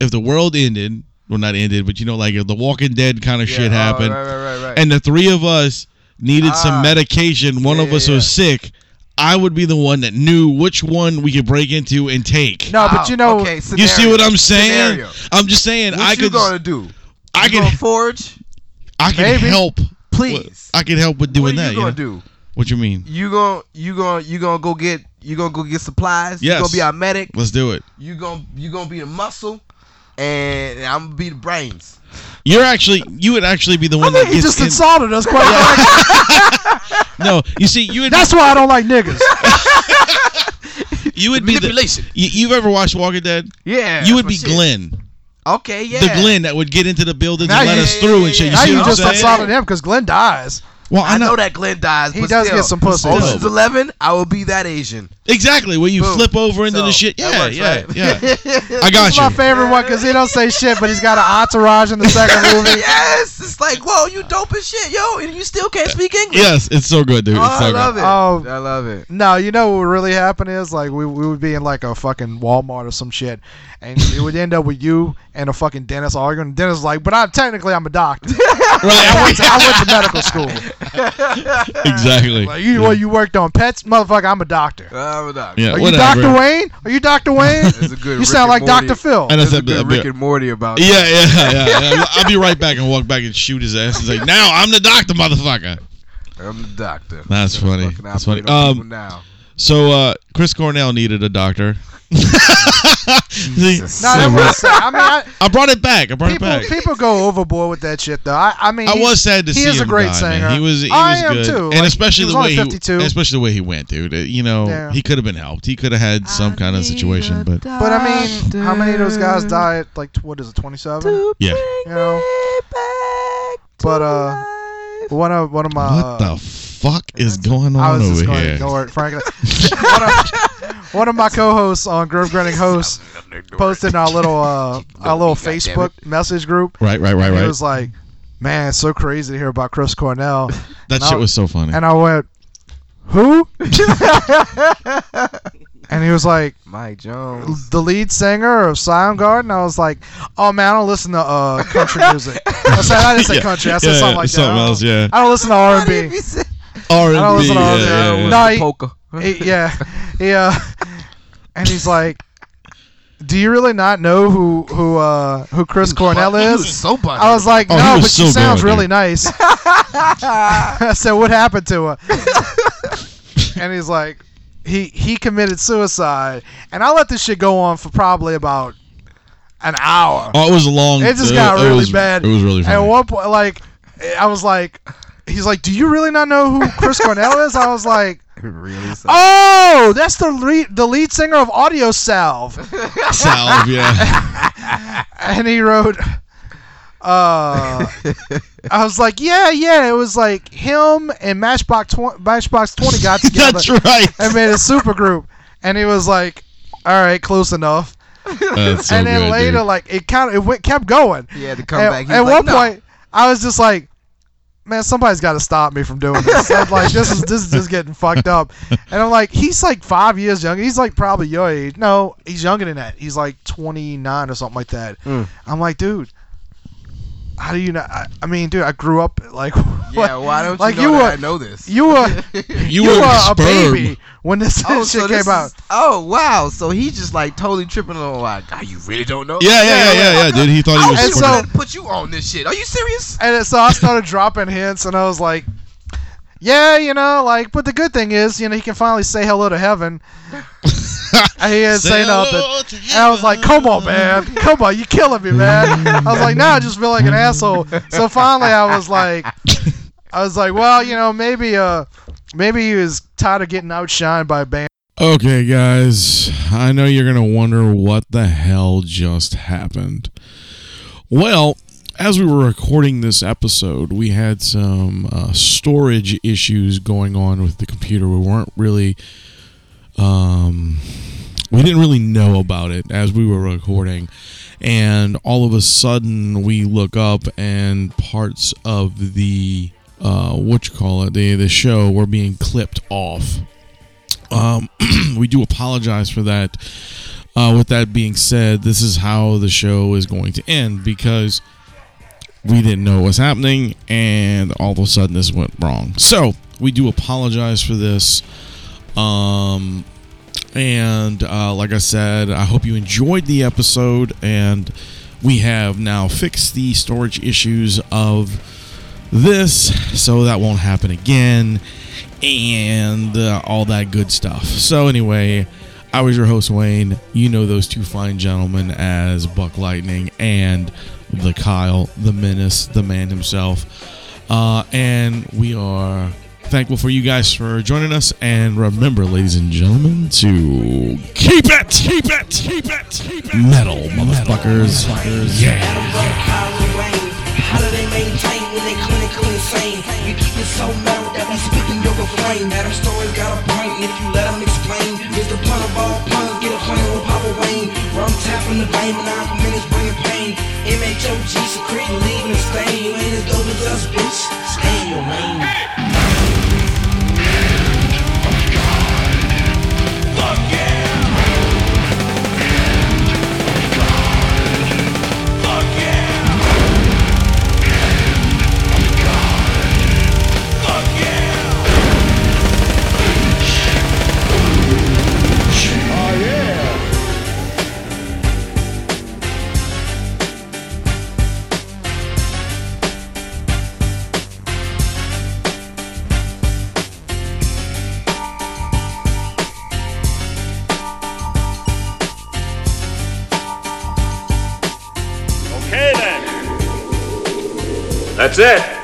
if the world ended. Well, not ended, but you know, like if the Walking Dead kind of yeah, shit happened, right, right, right, right. and the three of us needed ah, some medication, one yeah, of us yeah. was sick, I would be the one that knew which one we could break into and take. No, but you know, okay, you see what I'm saying? Scenario. I'm just saying, what I could. What you gonna do? I you can forge. I can Maybe. help. Please, I can help with doing what that. What you gonna you know? do? What you mean? You gonna you gonna you gonna go get you gonna go get supplies? Yes. You gonna be our medic? Let's do it. You gonna you gonna be the muscle. And I'm gonna be the brains. You're actually, you would actually be the one I think that he gets just in- insulted us quite yeah. like. No, you see, you would. That's be- why I don't like niggas. You would be the. You, you've ever watched Walking Dead? Yeah. You would be Glenn. Is. Okay, yeah. The Glenn that would get into the building now and you, let yeah, us yeah, through yeah, and shit. You now see you what just insulted him because Glenn dies. Well, I, I know, know that Glenn dies. He but does still, get some pussy. Ocean's Eleven, I will be that Asian. Exactly. When you Boom. flip over into so, the shit. Yeah, yeah, right. yeah. I got this you. It's my favorite one because he don't say shit, but he's got an entourage in the second movie. Yes. It's like, whoa, you dope as shit, yo, and you still can't speak English. Yes, it's so good, dude. Oh, it's so I love good. it. Um, I love it. No, you know what would really happen is like we, we would be in like a fucking Walmart or some shit, and it would end up with you and a fucking dentist arguing. The dentist's like, but I technically I'm a doctor. Right. I, went to, I went to medical school. Exactly. Like, you, yeah. Well, you worked on pets, motherfucker. I'm a doctor. I'm a doctor. Yeah, are you Doctor Wayne? Are you Doctor Wayne? You Rick sound like Doctor Phil. And that's a, a good Rick and Morty about. Yeah, yeah, yeah, yeah. I'll be right back and walk back and shoot his ass and say, like, "Now I'm the doctor, motherfucker." I'm the doctor. That's I'm funny. That's funny. Um, now. So uh, Chris Cornell needed a doctor. Jesus. No, that was, I, mean, I, I brought it back. I brought people, it back. People go overboard with that shit, though. I, I mean, I was sad to see him. He is a great die, singer. Man. He was. He I was am good. too. And like, especially the way fifty-two. He, especially the way he went, dude. You know, yeah. he could have been helped. He could have had some I kind of situation, but. But I mean, how many of those guys died? Like, what is it, twenty-seven? Yeah. You know. But uh, one of one of my. What the fuck is going on I was over just going here? To ignore it, frankly. One of, One of my co-hosts on Grove Grunting Hosts posted in our little uh, our little Facebook message group. Right, right, right, right. It was like, man, it's so crazy to hear about Chris Cornell. That and shit I, was so funny. And I went, who? And he was like, Mike Jones, the lead singer of Soundgarden. I was like, oh man, I don't listen to uh, country music. I said, I didn't say yeah. country. I said yeah, something yeah, like something that. Else, I, don't, yeah. I don't listen to R and B. R and B. I don't listen to R and B. Yeah, yeah, yeah. No, he, Polka. He, yeah, yeah, and he's like, "Do you really not know who who uh, who Chris Cornell is?" He was so funny. I was like, "No, oh, was but so she sounds good, really dude. nice." I said, "What happened to her?" And he's like, "He he committed suicide," and I let this shit go on for probably about an hour. Oh, it was long. It just it, got it really was, bad. It was really funny. At one point, like, I was like, "He's like, do you really not know who Chris Cornell is?" I was like. Really oh, that's the lead, the lead singer of Audio Salve. Salve, yeah. And he wrote, Uh, I was like, yeah, yeah. It was like him and Matchbox tw- Matchbox twenty got together. That's right. And made a super group. And he was like, all right, close enough. That's so and then good, later, dude. Like it kind of it went kept going. He had to come and, back. He at like, one no. point, I was just like, man, somebody's got to stop me from doing this. I'm like, this is this is just getting fucked up. And I'm like, he's like five years younger. He's like probably your age. No, he's younger than that. He's like twenty-nine or something like that. Mm. I'm like, dude, how do you know? I, I mean, dude, I grew up like. Yeah, why don't you, like, know, you were, that I know this? You were you, you were a baby when this oh, shit so came this out. Is, oh wow! So he's just like totally tripping on like, oh, you really don't know? Yeah, yeah, yeah, yeah, yeah, yeah dude. He thought he was. And so put you on this shit. Are you serious? And so I started dropping hints, and I was like, yeah, you know, like, but the good thing is, you know, he can finally say hello to heaven. And he didn't say, say nothing. And I was like, come on, man. Come on. You're killing me, man. I was like, now I just feel like an asshole. So finally I was like, I was like, well, you know, maybe uh, maybe he was tired of getting outshined by a band. Okay, guys. I know you're going to wonder what the hell just happened. Well, as we were recording this episode, we had some uh, storage issues going on with the computer. We weren't really... Um, we didn't really know about it as we were recording, and all of a sudden we look up and parts of the uh, what you call it, the the show were being clipped off. Um, we do apologize for that. Uh, with that being said, this is how the show is going to end because we didn't know what's happening, and all of a sudden this went wrong. So we do apologize for this. Um, and, uh, like I said, I hope you enjoyed the episode, and we have now fixed the storage issues of this, so that won't happen again, and, uh, all that good stuff. So anyway, I was your host, Wayne. You know those two fine gentlemen as Buck Lightning and the Kyle, the Menace, the man himself. Uh, and we are... thankful for you guys for joining us, and remember, ladies and gentlemen, to keep it, keep it, keep it, keep it metal, motherfuckers. motherfuckers. Yeah. How do they maintain when they clinically insane? You keep it so metal that we speak in your refrain. Adam Story got a point, if you let him explain. Here's the pun of all puns, get a plan with Papa Wayne. Rum tapping the vein, nine minutes bringing pain. M H O G secreting, leaving a stain. You ain't as dope as us, bitch. Stay in your lane. That's it.